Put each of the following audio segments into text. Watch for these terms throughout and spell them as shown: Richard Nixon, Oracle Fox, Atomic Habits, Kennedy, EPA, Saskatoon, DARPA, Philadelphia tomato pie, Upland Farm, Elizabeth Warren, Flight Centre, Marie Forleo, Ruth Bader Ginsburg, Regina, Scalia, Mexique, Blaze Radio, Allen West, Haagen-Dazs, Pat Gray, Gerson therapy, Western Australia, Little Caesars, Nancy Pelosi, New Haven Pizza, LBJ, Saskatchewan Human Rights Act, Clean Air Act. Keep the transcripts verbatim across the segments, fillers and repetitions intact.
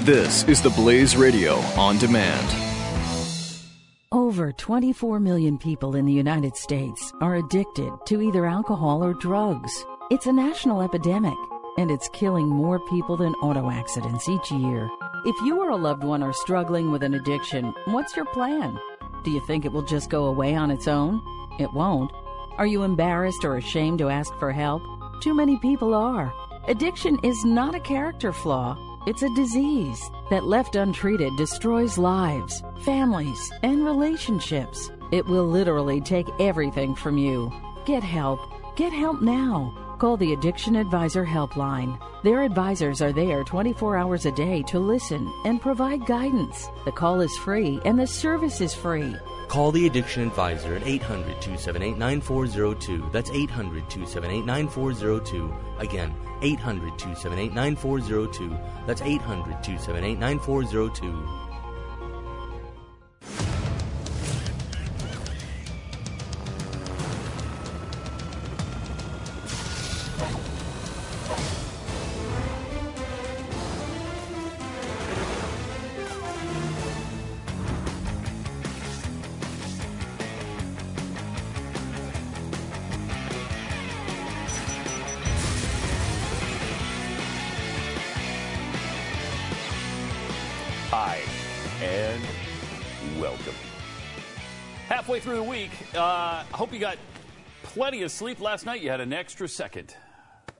This is the Blaze Radio on Demand. Over twenty-four million people in the United States are addicted to either alcohol or drugs. It's a national epidemic, and it's killing more people than auto accidents each year. If you or a loved one are struggling with an addiction, what's your plan? Do you think it will just go away on its own? It won't. Are you embarrassed or ashamed to ask for help? Too many people are. Addiction is not a character flaw. It's a disease that, left untreated, destroys lives, families, and relationships. It will literally take everything from you. Get help. Get help now. Call the Addiction Advisor Helpline. Their advisors are there twenty-four hours a day to listen and provide guidance. The call is free and the service is free. Call the Addiction Advisor at eight hundred, two seven eight, nine four zero two. That's eight hundred, two seven eight, nine four zero two. Again, eight hundred, two seven eight, nine four zero two. That's eight hundred, two seven eight, nine four zero two. Through the week, uh, I hope you got plenty of sleep last night. You had an extra second.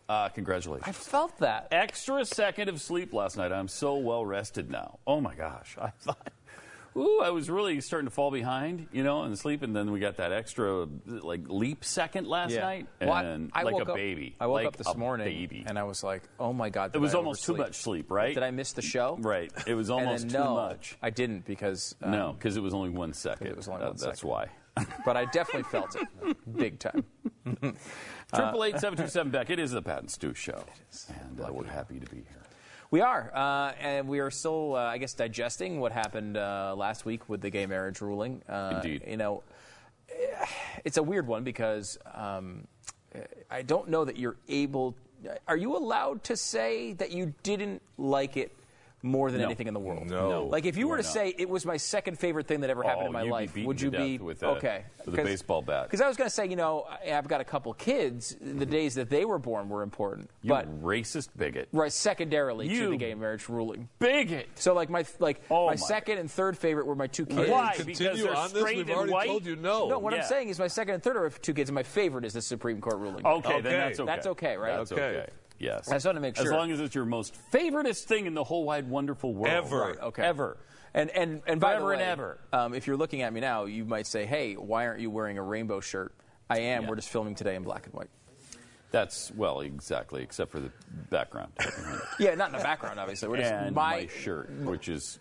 Uh, congratulations. I felt that. Extra second of sleep last night. I'm so well rested now. Oh, my gosh. I thought, ooh, I was really starting to fall behind, you know, in the sleep, and then we got that extra, like, leap second last yeah. night. And well, I, I like woke a baby. Up, I woke like up this morning, baby. And I was like, oh, my God, did It was I almost oversleep? Too much sleep, right? Did I miss the show? Right. It was almost then, no, too much. I didn't because... Um, no, because it was only one second. It was only one uh, second. That's why. But I definitely felt it. Big time. triple eight, seven two seven, B E C K. It is the Pat and Stu Show. It is. And uh, we're happy to be here. We are. Uh, and we are still, uh, I guess, digesting what happened uh, last week with the gay marriage ruling. Uh, Indeed. You know, it's a weird one because um, I don't know that you're able... Are you allowed to say that you didn't like it more than no. anything in the world? No. Like, if you were, were to not. say it was my second favorite thing that ever happened oh, in my life, would you be... With a, okay. With a baseball bat. Because I was going to say, you know, I've got a couple kids. The days that they were born were important. You but, racist bigot. Right, secondarily you to the gay marriage ruling. bigot! So, like, my like oh my, my second and third favorite were my two kids. Why? Because they're on straight this? We've and white? Told you no. No, what yeah. I'm saying is my second and third are two kids, and my favorite is the Supreme Court ruling. Okay, okay. then that's okay. That's okay, right? That's okay. okay. Yes. I just want to make sure. As long as it's your most favoriteest thing in the whole wide wonderful world. Ever. Right. Okay. Ever. And and and by the way, and ever. Um, if you're looking at me now, you might say, "Hey, why aren't you wearing a rainbow shirt?" I am. Yeah. We're just filming today in black and white. That's well, exactly, except for the background. yeah, not in the background, obviously. We're just and my, my shirt, which is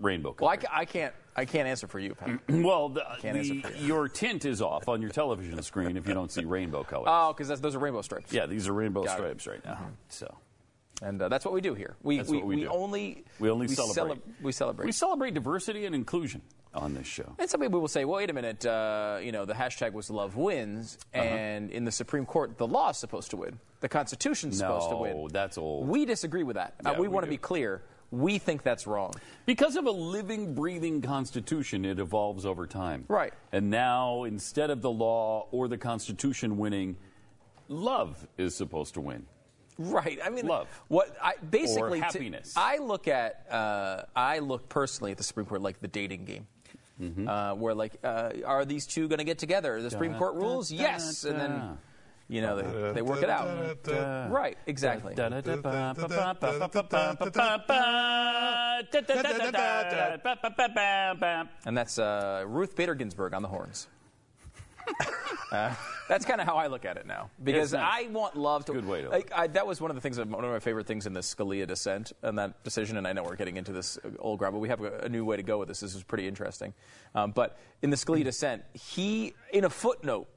rainbow color. Well, I, I can't. I can't answer for you, Pat. Well, the, can't the, for you. Your tint is off on your television screen if you don't see rainbow colors. Oh, because those are rainbow stripes. Yeah, these are rainbow Got stripes it. Right now. Mm-hmm. So, and uh, that's what we do here. We that's we, what we, we do. only we only we celebrate. Celeb- we celebrate. We celebrate diversity and inclusion on this show. And some people will say, well, "Wait a minute, uh, you know, the hashtag was love wins, uh-huh. and in the Supreme Court, the law is supposed to win, the Constitution's no, supposed to win." No, that's old. We disagree with that. Yeah, uh, we, we want to be clear. We think that's wrong. Because of a living, breathing Constitution, it evolves over time. Right. And now, instead of the law or the Constitution winning, love is supposed to win. Right. I mean, love. What I basically or happiness. To, I look at. Uh, I look personally at the Supreme Court like the dating game. Mm-hmm. Uh, where like, uh, are these two going to get together? The Supreme da, Court rules, da, yes, da, and then. You know, they, they work it out. Right, exactly. And that's uh, Ruth Bader Ginsburg on the horns. uh, that's kind of how I look at it now. Because nice. I want love to... Good way to like, I, that was one of the things, one of my favorite things in the Scalia dissent, and that decision, and I know we're getting into this old ground, but we have a, a new way to go with this. This is pretty interesting. Um, but in the Scalia dissent, he, in a footnote,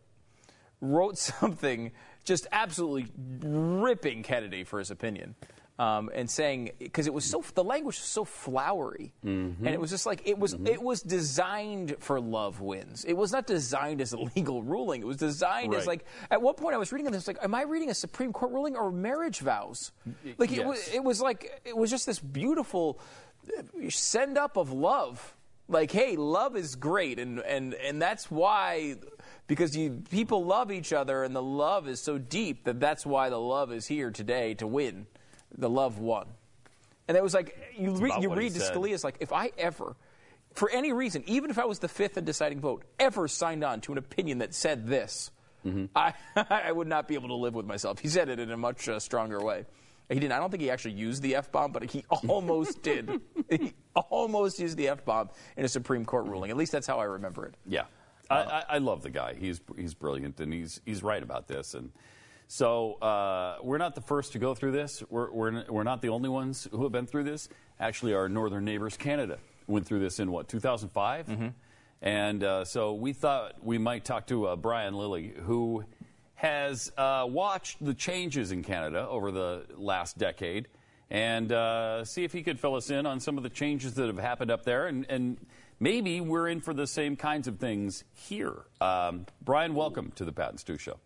wrote something just absolutely ripping Kennedy for his opinion. Um, and saying, because it was so, the language was so flowery, mm-hmm. and it was just like, it was mm-hmm. it was designed for love wins. It was not designed as a legal ruling. It was designed right. as like, at one point I was reading this, like, am I reading a Supreme Court ruling or marriage vows? Like, yes. it, was, it was like, it was just this beautiful send up of love. Like, hey, love is great, and, and, and that's why, because you, people love each other, and the love is so deep that that's why the love is here today to win. The love won. And it was like, you re- you read to Scalia's like, if I ever, for any reason, even if I was the fifth and deciding vote, ever signed on to an opinion that said this, mm-hmm. I, I would not be able to live with myself. He said it in a much uh, stronger way. He didn't. I don't think he actually used the F-bomb, but he almost did. He almost used the F-bomb in a Supreme Court ruling. At least that's how I remember it. Yeah. Uh, I, I love the guy. He's he's brilliant, and he's he's right about this. And so uh, we're not the first to go through this. We're, we're we're not the only ones who have been through this. Actually, our northern neighbors, Canada, went through this in, what, two thousand five? Mm-hmm. And uh, so we thought we might talk to uh, Brian Lilley, who has uh, watched the changes in Canada over the last decade, and uh, see if he could fill us in on some of the changes that have happened up there. And, and maybe we're in for the same kinds of things here. Um, Brian, welcome to the Pat and Stu Show.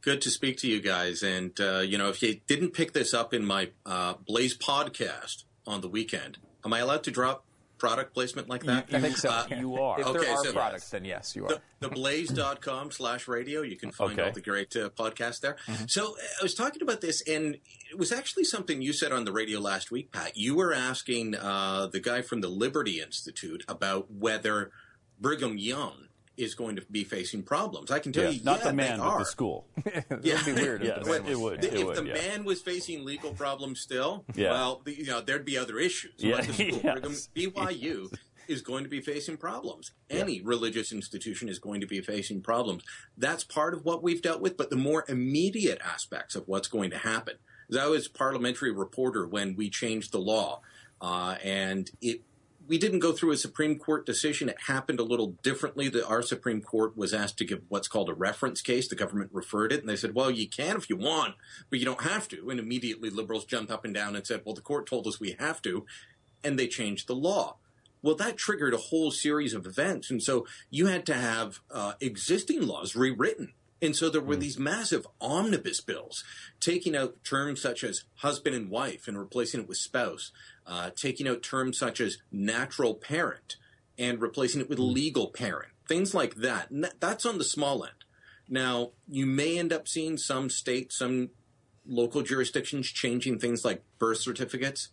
Good to speak to you guys. And, uh, you know, if you didn't pick this up in my uh, Blaze podcast on the weekend, am I allowed to drop product placement like that? You, I think so. Uh, you are. If okay, there are so products, then yes, you are. The, theblaze.com slash radio. You can find okay. all the great uh, podcasts there. Mm-hmm. So I was talking about this, and it was actually something you said on the radio last week, Pat. You were asking uh, the guy from the Liberty Institute about whether Brigham Young is going to be facing problems. I can tell yeah, you, not yeah, the man, but the school. It would yeah. be weird. Yes, if it would. If it would, the yeah. man was facing legal problems still, yeah. well, the, you know, there'd be other issues. Yeah. But the school, yes. B Y U yes. is going to be facing problems. Any yeah. religious institution is going to be facing problems. That's part of what we've dealt with, but the more immediate aspects of what's going to happen. I was parliamentary reporter when we changed the law, uh, and it we didn't go through a Supreme Court decision. It happened a little differently. The, our Supreme Court was asked to give what's called a reference case. The government referred it, and they said, well, you can if you want, but you don't have to. And immediately liberals jumped up and down and said, well, the court told us we have to, and they changed the law. Well, that triggered a whole series of events, and so you had to have uh, existing laws rewritten. And so there were these massive omnibus bills taking out terms such as husband and wife and replacing it with spouse, uh, taking out terms such as natural parent and replacing it with legal parent, things like that. And that's on the small end. Now, you may end up seeing some states, some local jurisdictions changing things like birth certificates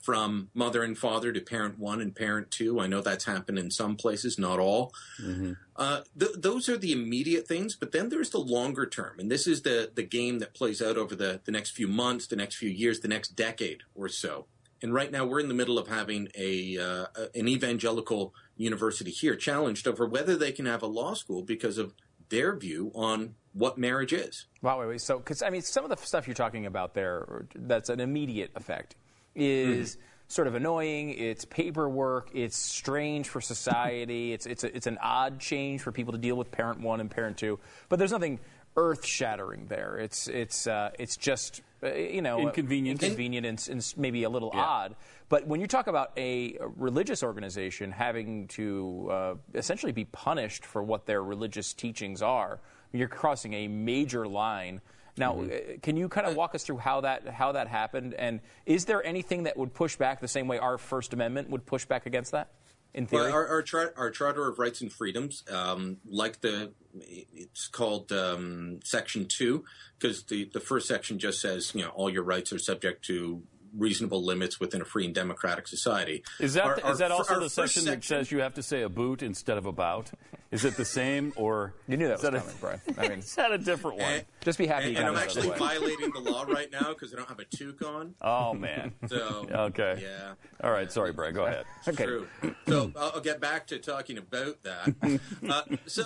from mother and father to parent one and parent two. I know that's happened in some places, not all. Mm-hmm. Uh, th- those are the immediate things, but then there's the longer term, and this is the, the game that plays out over the, the next few months, the next few years, the next decade or so. And right now we're in the middle of having a uh, an evangelical university here challenged over whether they can have a law school because of their view on what marriage is. Wow, wait, wait. So, because, I mean, some of the stuff you're talking about there, that's an immediate effect. Is mm-hmm. sort of annoying. It's paperwork. It's strange for society. it's it's a, it's an odd change for people to deal with parent one and parent two. But there's nothing earth shattering there. It's it's uh, it's just uh, you know inconvenient, inconvenient, and, and maybe a little yeah. odd. But when you talk about a religious organization having to uh, essentially be punished for what their religious teachings are, you're crossing a major line. Now, mm-hmm. can you kind of walk us through how that how that happened? And is there anything that would push back the same way our First Amendment would push back against that, in theory? Well, our, our, char- our Charter of Rights and Freedoms, um, like the – it's called um, Section two, because the, the first section just says, you know, all your rights are subject to reasonable limits within a free and democratic society. Is that, our, is our, that also the section, section that says you have to say about instead of about? Is it the same, or you knew that was that coming, a, Brian? I mean, is that a different one? And, just be happy. And, and I'm actually violating the law right now because I don't have a toque on. Oh man. So okay. Yeah. All right. Yeah. Sorry, Brian. Go ahead. It's okay. True. So I'll get back to talking about that. uh, so,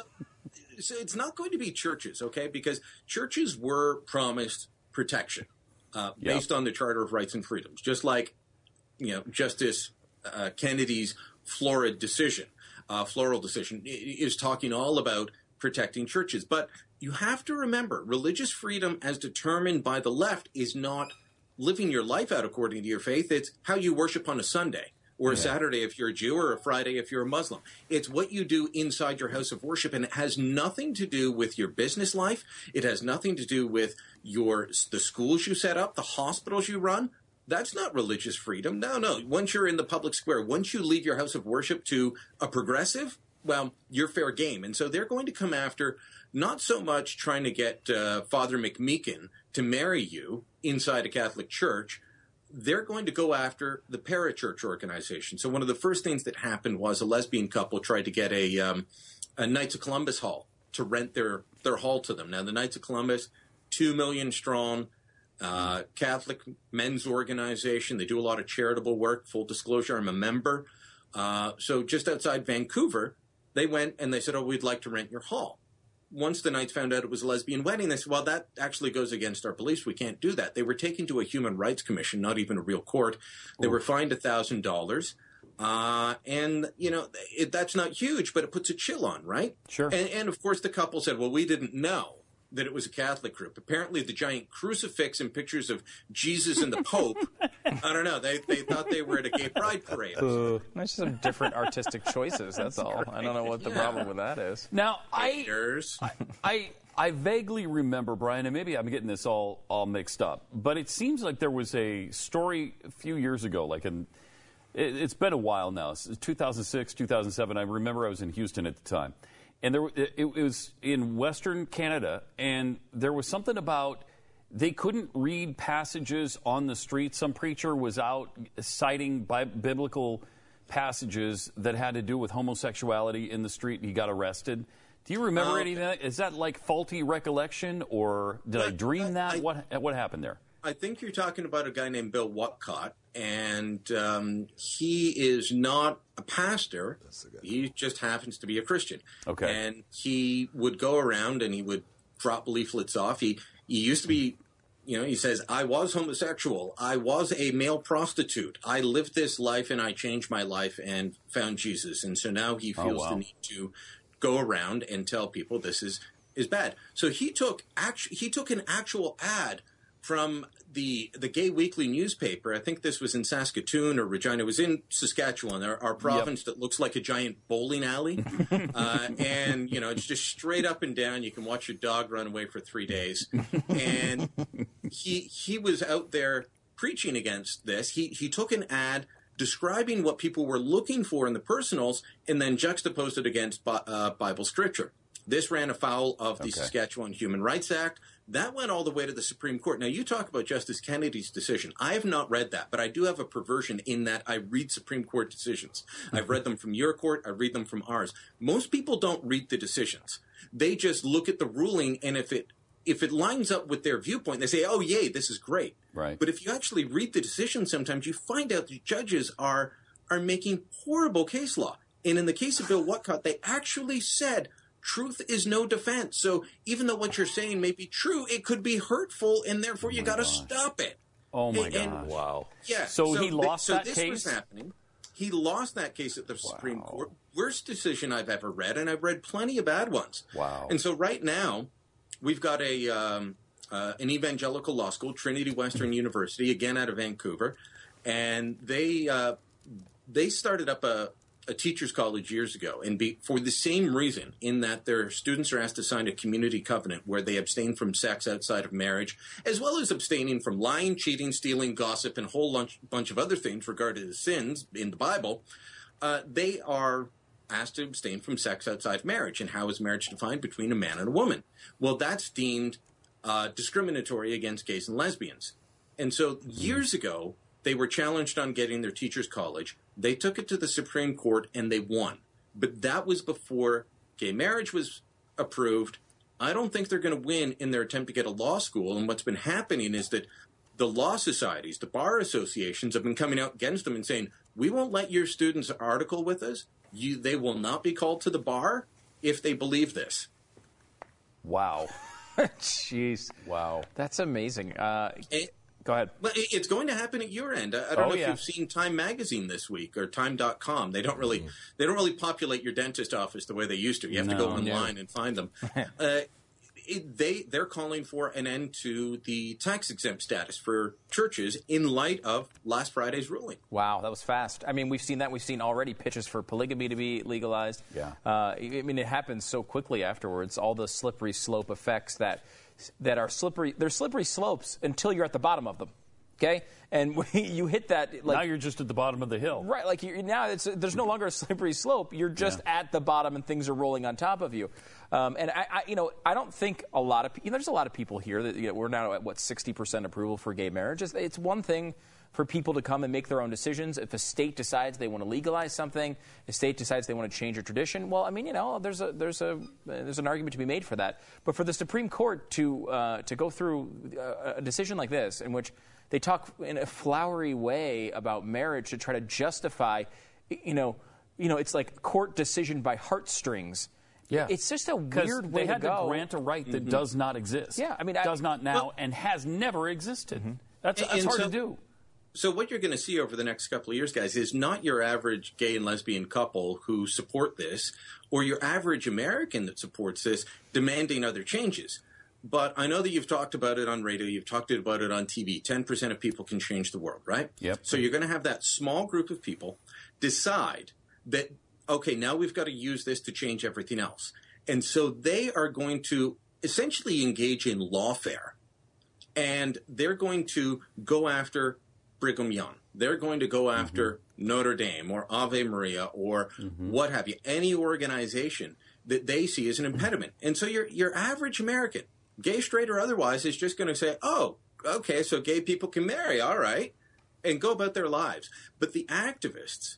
so it's not going to be churches, okay? Because churches were promised protection. Uh, based yep. on the Charter of Rights and Freedoms, just like, you know, Justice uh, Kennedy's florid decision, uh, floral decision is talking all about protecting churches. But you have to remember, religious freedom as determined by the left is not living your life out according to your faith. It's how you worship on a Sunday or a yeah. Saturday if you're a Jew, or a Friday if you're a Muslim. It's what you do inside your house of worship, and it has nothing to do with your business life. It has nothing to do with your the schools you set up, the hospitals you run. That's not religious freedom. No, no. Once you're in the public square, once you leave your house of worship to a progressive, well, you're fair game. And so they're going to come after not so much trying to get uh, Father McMeekin to marry you inside a Catholic church. They're going to go after the parachurch organization. So one of the first things that happened was a lesbian couple tried to get a, um, a Knights of Columbus hall to rent their, their hall to them. Now, the Knights of Columbus, two million strong, uh, Catholic men's organization. They do a lot of charitable work. Full disclosure, I'm a member. Uh, so just outside Vancouver, they went and they said, oh, we'd like to rent your hall. Once the Knights found out it was a lesbian wedding, they said, well, that actually goes against our beliefs. We can't do that. They were taken to a human rights commission, not even a real court. They were fined one thousand dollars. Uh, and, you know, it, that's not huge, but it puts a chill on, right? Sure. And, and, of course, the couple said, well, we didn't know that it was a Catholic group. Apparently, the giant crucifix and pictures of Jesus and the Pope, I don't know, they they thought they were at a gay pride parade. Uh, that's just some different artistic choices, that's, that's all. Great. I don't know what the yeah. problem with that is. Now, I, I, I, I vaguely remember, Brian, and maybe I'm getting this all, all mixed up, but it seems like there was a story a few years ago, like in, it, it's been a while now, two thousand six, two thousand seven, I remember I was in Houston at the time. And there, it, it was in Western Canada, and there was something about they couldn't read passages on the street. Some preacher was out citing biblical passages that had to do with homosexuality in the street, and he got arrested. Do you remember um, any of that? Is that like faulty recollection, or did I, I dream that? I, what what happened there? I think you're talking about a guy named Bill Whatcott, and um, he is not a pastor. He just happens to be a Christian. Okay. And he would go around and he would drop leaflets off. He, he used to be, you know, he says, I was homosexual. I was a male prostitute. I lived this life and I changed my life and found Jesus. And so now he feels oh, wow. the need to go around and tell people this is, is bad. So he took actu- he took an actual ad from the the gay weekly newspaper. I think this was in Saskatoon or Regina. It was in Saskatchewan, our, our province yep. that looks like a giant bowling alley. uh, and, you know, it's just straight up and down. You can watch your dog run away for three days. And he he was out there preaching against this. He, he took an ad describing what people were looking for in the personals and then juxtaposed it against bi- uh, Bible scripture. This ran afoul of the okay. Saskatchewan Human Rights Act. That went all the way to the Supreme Court. Now, you talk about Justice Kennedy's decision. I have not read that, but I do have a perversion in that I read Supreme Court decisions. I've read them from your court. I read them from ours. Most people don't read the decisions. They just look at the ruling, and if it if it lines up with their viewpoint, they say, oh, yay, this is great. Right. But if you actually read the decision sometimes, you find out the judges are are making horrible case law. And in the case of Bill Whatcott, they actually said – truth is no defense. So even though what you're saying may be true, it could be hurtful, and therefore oh you got to stop it. Oh, my God. Wow. Yeah. So, so he lost th- that so this case? Was happening. He lost that case at the wow. Supreme Court. Worst decision I've ever read, and I've read plenty of bad ones. Wow. And so right now we've got a um, uh, an evangelical law school, Trinity Western University, again out of Vancouver, and they uh, they started up a – a teacher's college years ago, and be, for the same reason, in that their students are asked to sign a community covenant where they abstain from sex outside of marriage, as well as abstaining from lying, cheating, stealing, gossip, and a whole lunch, bunch of other things regarded as sins in the Bible. Uh, they are asked to abstain from sex outside of marriage. And how is marriage defined? Between a man and a woman. Well, that's deemed uh, discriminatory against gays and lesbians. And so years ago, they were challenged on getting their teacher's college. They took it to the Supreme Court, and they won. But that was before gay marriage was approved. I don't think they're going to win in their attempt to get a law school. And what's been happening is that the law societies, the bar associations, have been coming out against them and saying, we won't let your students article with us. You, they will not be called to the bar if they believe this. Wow. Jeez. Wow. That's amazing. Uh it, Go ahead. Well, it's going to happen at your end. I don't oh, know if yeah. you've seen Time Magazine this week or time dot com. They don't really mm. they don't really populate your dentist office the way they used to. You have no, to go online no. and find them. uh, it, they, they're calling for an end to the tax-exempt status for churches in light of last Friday's ruling. Wow, that was fast. I mean, we've seen that. We've seen already pitches for polygamy to be legalized. Yeah. Uh, I mean, it happens so quickly afterwards, all the slippery slope effects that that are slippery. They're slippery slopes until you're at the bottom of them. Okay, and we, you hit that. Like, now you're just at the bottom of the hill, right? Like you're, now, it's, there's no longer a slippery slope. You're just yeah. at the bottom, and things are rolling on top of you. Um, and I, I, you know, I don't think a lot of you know, there's a lot of people here that you know, we're now at what sixty percent approval for gay marriage. It's, it's one thing for people to come and make their own decisions. If a state decides they want to legalize something, a state decides they want to change a tradition. Well, I mean, you know, there's a there's a there's an argument to be made for that. But for the Supreme Court to uh, to go through a, a decision like this, in which they talk in a flowery way about marriage to try to justify, you know, you know, it's like court decision by heartstrings. Yeah, it's just a weird way to go. They had to grant a right that mm-hmm. does not exist. Yeah, I mean, does I, not now well, and has never existed. Mm-hmm. That's, that's hard so, to do. So what you're going to see over the next couple of years, guys, is not your average gay and lesbian couple who support this, or your average American that supports this demanding other changes. But I know that you've talked about it on radio. You've talked about it on T V. ten percent of people can change the world, right? Yep. So you're going to have that small group of people decide that, okay, now we've got to use this to change everything else. And so they are going to essentially engage in lawfare. And they're going to go after Brigham Young. They're going to go after mm-hmm. Notre Dame or Ave Maria or mm-hmm. what have you, any organization that they see as an impediment. And so your your average American, gay, straight, or otherwise, is just going to say, oh, okay, so gay people can marry, all right, and go about their lives. But the activists,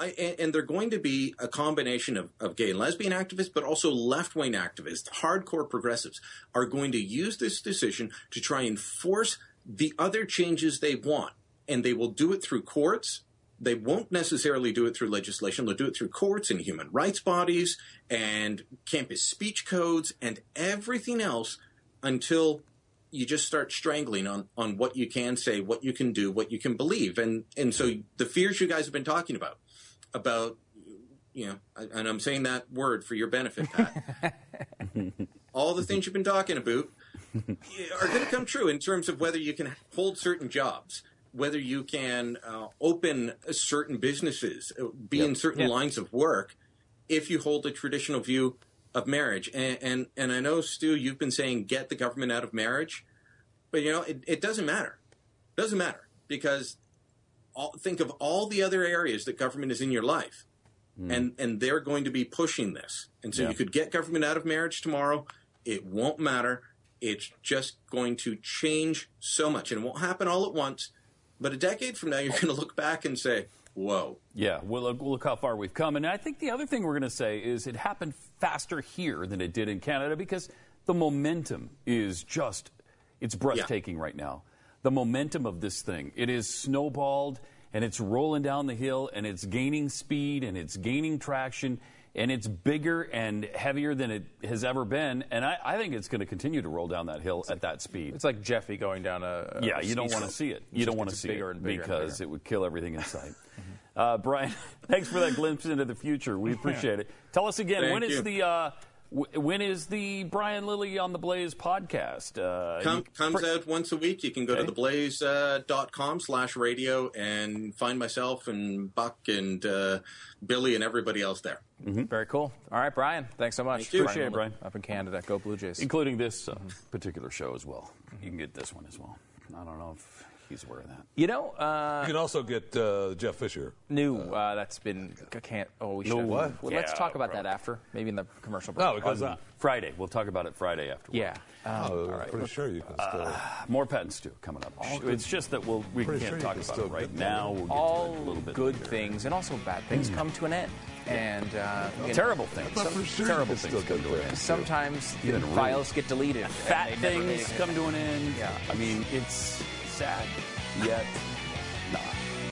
I, and, and they're going to be a combination of, of gay and lesbian activists, but also left-wing activists, hardcore progressives, are going to use this decision to try and force the other changes they want. And they will do it through courts. They won't necessarily do it through legislation. They'll do it through courts and human rights bodies and campus speech codes and everything else until you just start strangling on, on what you can say, what you can do, what you can believe. And and so the fears you guys have been talking about, about, you know, and I'm saying that word for your benefit, Pat, all the things you've been talking about are going to come true in terms of whether you can hold certain jobs, whether you can uh, open certain businesses, be yep. in certain yep. lines of work, if you hold a traditional view of marriage. And, and and I know, Stu, you've been saying get the government out of marriage, but, you know, it, it doesn't matter. It doesn't matter because all, think of all the other areas that government is in your life, mm. and, and they're going to be pushing this. And so yeah. you could get government out of marriage tomorrow. It won't matter. It's just going to change so much, and it won't happen all at once. But a decade from now, you're going to look back and say, whoa. Yeah, we'll look, we'll look how far we've come. And I think the other thing we're going to say is it happened faster here than it did in Canada because the momentum is just, it's breathtaking yeah. right now. The momentum of this thing, it is snowballed and it's rolling down the hill and it's gaining speed and it's gaining traction and it's bigger and heavier than it has ever been. And I, I think it's going to continue to roll down that hill it's at like, that speed. It's like Jeffy going down a... a yeah, you don't want to see it. You don't want to see it and because it would kill everything in sight. uh, Brian, thanks for that glimpse into the future. We appreciate yeah. it. Tell us again, Thank when is you. the... Uh, When is the Brian Lilley on the Blaze podcast? Uh, Come, comes for, out once a week. You can go okay. to the blaze dot com uh, slash radio and find myself and Buck and uh, Billy and everybody else there. Mm-hmm. Very cool. All right, Brian. Thanks so much. Thank you. Appreciate it, Brian. Up in Canada. Go Blue Jays. Including this uh, mm-hmm. particular show as well. You can get this one as well. I don't know if... he's aware of that. You know, uh, you can also get uh, Jeff Fisher. New, uh, uh, that's been I can't. Oh, we should. No what? Well, yeah, let's talk about probably. that after, maybe in the commercial break. No, because uh, Friday. We'll talk about it Friday after. Yeah. Um, oh, all right. Pretty sure you can still. Uh, more Pat and Stu coming up. All it's just that we'll we can't sure talk can about it right now. We'll get all to it a little bit good later. Things and also bad things mm. come to an end. And uh, you know, terrible things. Some, sure terrible things come to an end. Sometimes the files get deleted. Fat things come to an end. Yeah. I mean, it's sad, yet not.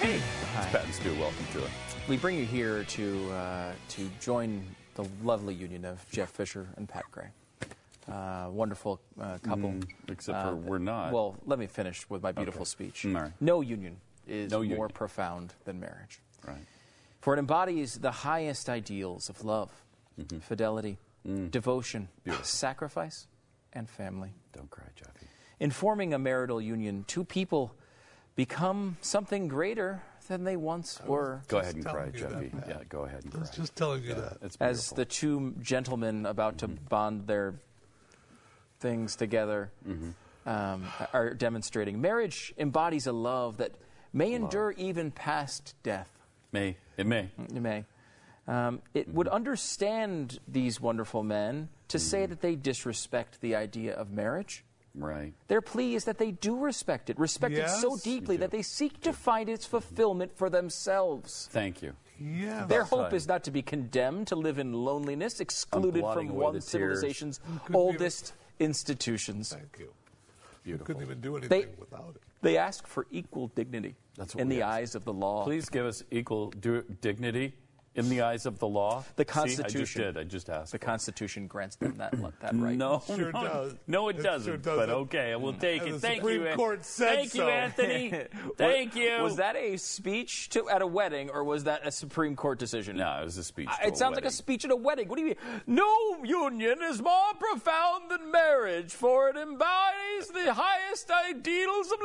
Hey, hi. It's Pat and Stu. Welcome to it. We bring you here to uh, to join the lovely union of Jeff Fisher and Pat Gray. Uh, wonderful uh, couple. Mm, except for uh, we're not. Well, let me finish with my beautiful okay. speech. Mm, right. No union is no union. more profound than marriage. Right. For it embodies the highest ideals of love, mm-hmm. fidelity, mm. devotion, beautiful. Sacrifice, and family. Don't cry, Jeffy. In forming a marital union, two people become something greater than they once were. Go ahead and cry, Jeffy. Yeah, go ahead and cry. I was just telling you that. It's beautiful. As the two gentlemen about to mm-hmm. bond their things together mm-hmm. um, are demonstrating. Marriage embodies a love that may endure love. even past death. May. It may. It may. Um, it mm-hmm. would understand these wonderful men to mm-hmm. say that they disrespect the idea of marriage. Right. Their plea is that they do respect it, respect yes, it so deeply that they seek to find its fulfillment mm-hmm. for themselves. Thank you. Yeah, Their hope right. is not to be condemned to live in loneliness, excluded from one civilization's oldest institutions. Thank you. Beautiful. Couldn't even do anything they, without it. They ask for equal dignity That's in the ask. eyes of the law. Please give us equal du- dignity in the eyes of the law. The Constitution. See, I just did. I just asked. The Constitution grants them that that right. No, it sure no, does. no, it, it doesn't. Sure does. But okay, we'll take and it. The Thank Supreme you, Court said Thank so. you, Anthony. Thank you. Was that a speech to at a wedding, or was that a Supreme Court decision? No, it was a speech. I, to it a sounds wedding. like a speech at a wedding. What do you mean? No union is more profound than marriage, for it embodies the highest ideals of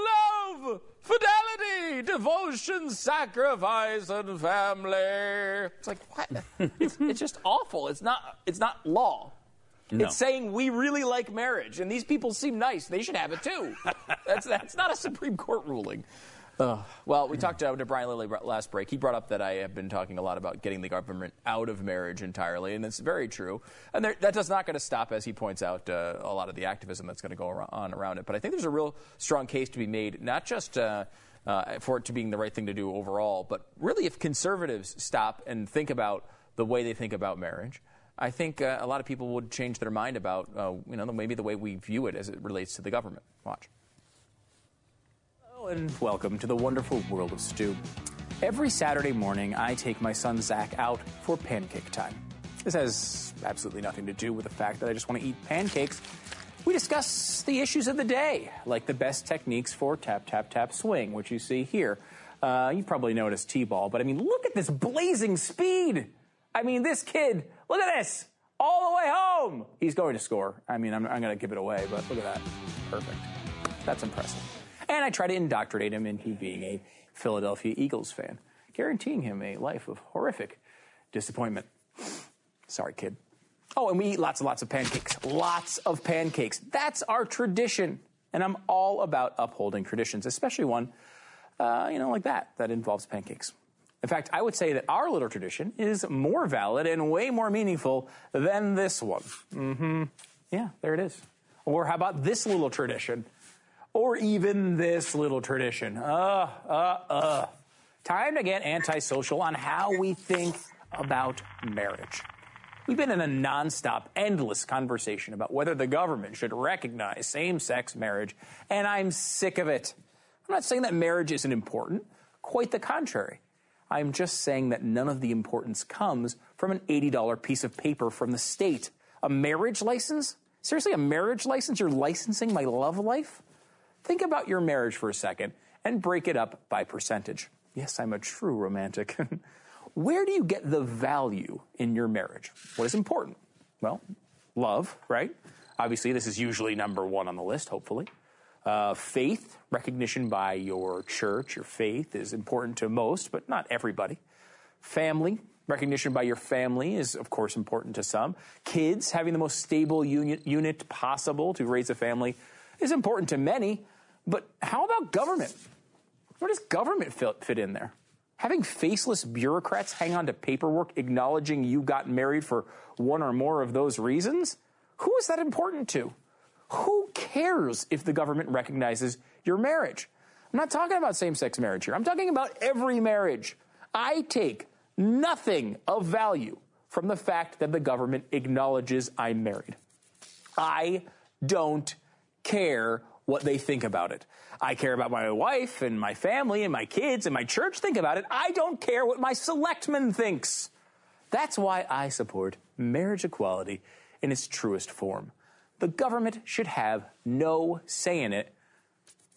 love. Fidelity, devotion, sacrifice, and family. It's like, what? it's, it's just awful. It's not It's not law. No. It's saying we really like marriage, and these people seem nice. They should have it, too. that's, that's not a Supreme Court ruling. Uh, well, we talked to, to Brian Lilley last break. He brought up that I have been talking a lot about getting the government out of marriage entirely, and that's very true. And there, that does not going to stop, as he points out, uh, a lot of the activism that's going to go on around it. But I think there's a real strong case to be made, not just uh, uh, for it to being the right thing to do overall, but really if conservatives stop and think about the way they think about marriage, I think uh, a lot of people would change their mind about uh, you know, maybe the way we view it as it relates to the government. Watch. And welcome to the wonderful world of Stu. Every Saturday morning, I take my son Zach out for pancake time. This has absolutely nothing to do with the fact that I just want to eat pancakes. We discuss the issues of the day, like the best techniques for tap, tap, tap swing, which you see here. Uh, you probably noticed T-ball, but I mean, look at this blazing speed. I mean, this kid, look at this, all the way home. He's going to score. I mean, I'm, I'm going to give it away, but look at that. Perfect. That's impressive. And I try to indoctrinate him into being a Philadelphia Eagles fan, guaranteeing him a life of horrific disappointment. Sorry, kid. Oh, and we eat lots and lots of pancakes. Lots of pancakes. That's our tradition. And I'm all about upholding traditions, especially one, uh, you know, like that, that involves pancakes. In fact, I would say that our little tradition is more valid and way more meaningful than this one. Mm-hmm. Yeah, there it is. Or how about this little tradition? Or even this little tradition. Uh, uh, uh. Time to get antisocial on how we think about marriage. We've been in a nonstop, endless conversation about whether the government should recognize same-sex marriage, and I'm sick of it. I'm not saying that marriage isn't important. Quite the contrary. I'm just saying that none of the importance comes from an eighty dollar piece of paper from the state. A marriage license? Seriously, a marriage license? You're licensing my love life? Think about your marriage for a second and break it up by percentage. Yes, I'm a true romantic. Where do you get the value in your marriage? What is important? Well, love, right? Obviously, this is usually number one on the list, hopefully. Uh, faith, recognition by your church, your faith is important to most, but not everybody. Family, Recognition by your family is, of course, important to some. Kids, having the most stable unit, unit possible to raise a family is important to many. But how about government? Where does government fit in there? Having faceless bureaucrats hang on to paperwork acknowledging you got married for one or more of those reasons? Who is that important to? Who cares if the government recognizes your marriage? I'm not talking about same-sex marriage here. I'm talking about every marriage. I take nothing of value from the fact that the government acknowledges I'm married. I don't care what they think about it. I care about my wife and my family and my kids and my church think about it. I don't care what my selectman thinks. That's why I support marriage equality in its truest form. The government should have no say in it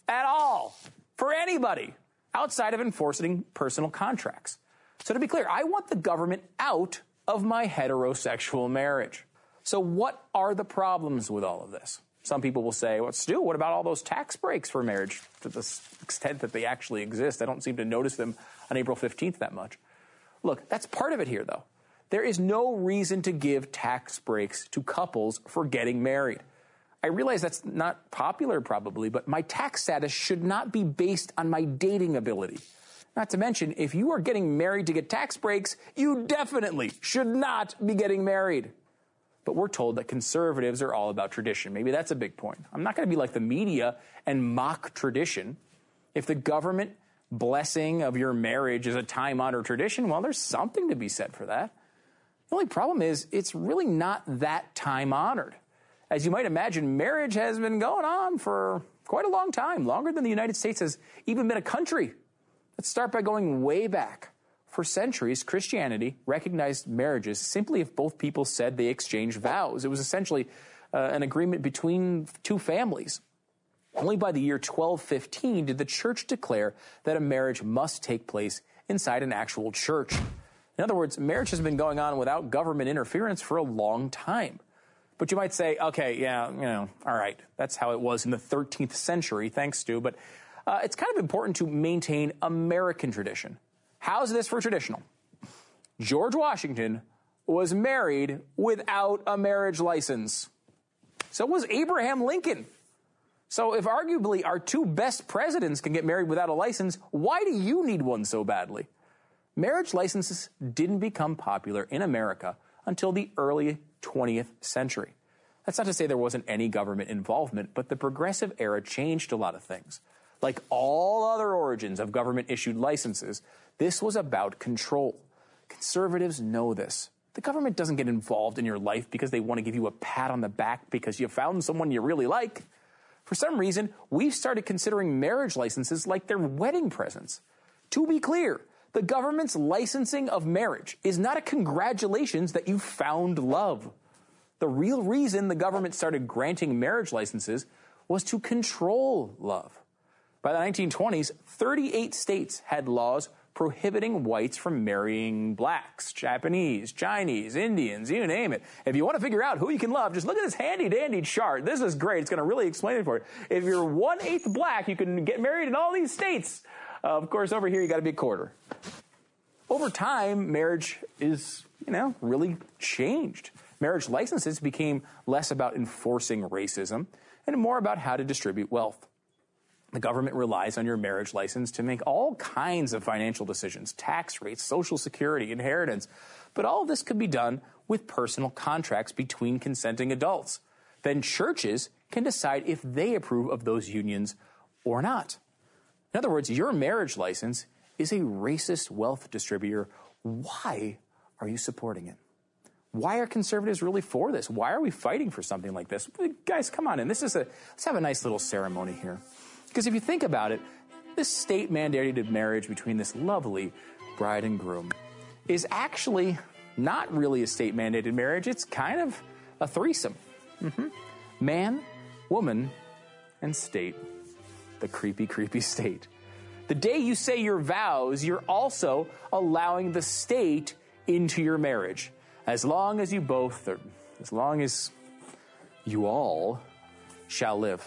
at all for anybody outside of enforcing personal contracts. So to be clear, I want the government out of my heterosexual marriage. So what are the problems with all of this? Some people will say, well, Stu, what about all those tax breaks for marriage to the extent that they actually exist? I don't seem to notice them on April fifteenth that much. Look, that's part of it here, though. There is no reason to give tax breaks to couples for getting married. I realize that's not popular probably, but my tax status should not be based on my dating ability. Not to mention, if you are getting married to get tax breaks, you definitely should not be getting married. But we're told that conservatives are all about tradition. Maybe that's a big point. I'm not going to be like the media and mock tradition. If the government blessing of your marriage is a time-honored tradition, well, there's something to be said for that. The only problem is it's really not that time-honored. As you might imagine, marriage has been going on for quite a long time, longer than the United States has even been a country. Let's start by going way back. For centuries, Christianity recognized marriages simply if both people said they exchanged vows. It was essentially uh, an agreement between two families. Only by the year twelve fifteen did the church declare that a marriage must take place inside an actual church. In other words, marriage has been going on without government interference for a long time. But you might say, okay, yeah, you know, all right, that's how it was in the thirteenth century, thanks, Stu, but Uh, it's kind of important to maintain American tradition. How's this for traditional? George Washington was married without a marriage license. So was Abraham Lincoln. So if arguably our two best presidents can get married without a license, why do you need one so badly? Marriage licenses didn't become popular in America until the early twentieth century. That's not to say there wasn't any government involvement, but the progressive era changed a lot of things. Like all other origins of government-issued licenses, this was about control. Conservatives know this. The government doesn't get involved in your life because they want to give you a pat on the back because you found someone you really like. For some reason, we've started considering marriage licenses like they're wedding presents. To be clear, the government's licensing of marriage is not a congratulations that you found love. The real reason the government started granting marriage licenses was to control love. By the nineteen twenties, thirty-eight states had laws prohibiting whites from marrying blacks, Japanese, Chinese, Indians, you name it. If you want to figure out who you can love, just look at this handy-dandy chart. This is great. It's going to really explain it for you. If you're one-eighth black, you can get married in all these states. Uh, of course, over here, you got to be a quarter. Over time, marriage is, you know, really changed. Marriage licenses became less about enforcing racism and more about how to distribute wealth. The government relies on your marriage license to make all kinds of financial decisions, tax rates, social security, inheritance. But all of this could be done with personal contracts between consenting adults. Then churches can decide if they approve of those unions or not. In other words, your marriage license is a racist wealth distributor. Why are you supporting it? Why are conservatives really for this? Why are we fighting for something like this? Guys, come on in. This is a, let's have a nice little ceremony here. Because if you think about it, this state-mandated marriage between this lovely bride and groom is actually not really a state-mandated marriage. It's kind of a threesome. Mm-hmm. Man, woman, and state. The creepy, creepy state. The day you say your vows, you're also allowing the state into your marriage. As long as you both, or as long as you all shall live.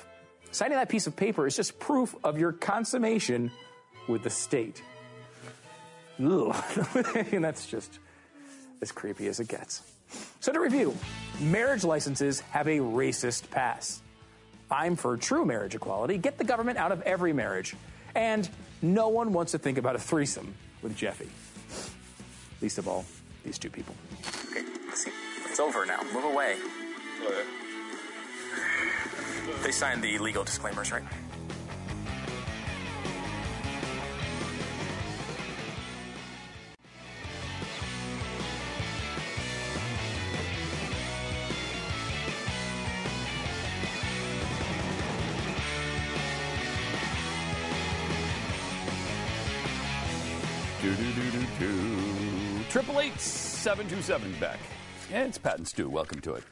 Signing that piece of paper is just proof of your consummation with the state. Ugh. And that's just as creepy as it gets. So to review, marriage licenses have a racist past. I'm for true marriage equality. Get the government out of every marriage. And no one wants to think about a threesome with Jeffy. Least of all, these two people. Okay, let's see. It's over now. Move away. Uh, they signed the legal disclaimers, right? triple eight seven two seven back. It's Pat and Stu. Welcome to it.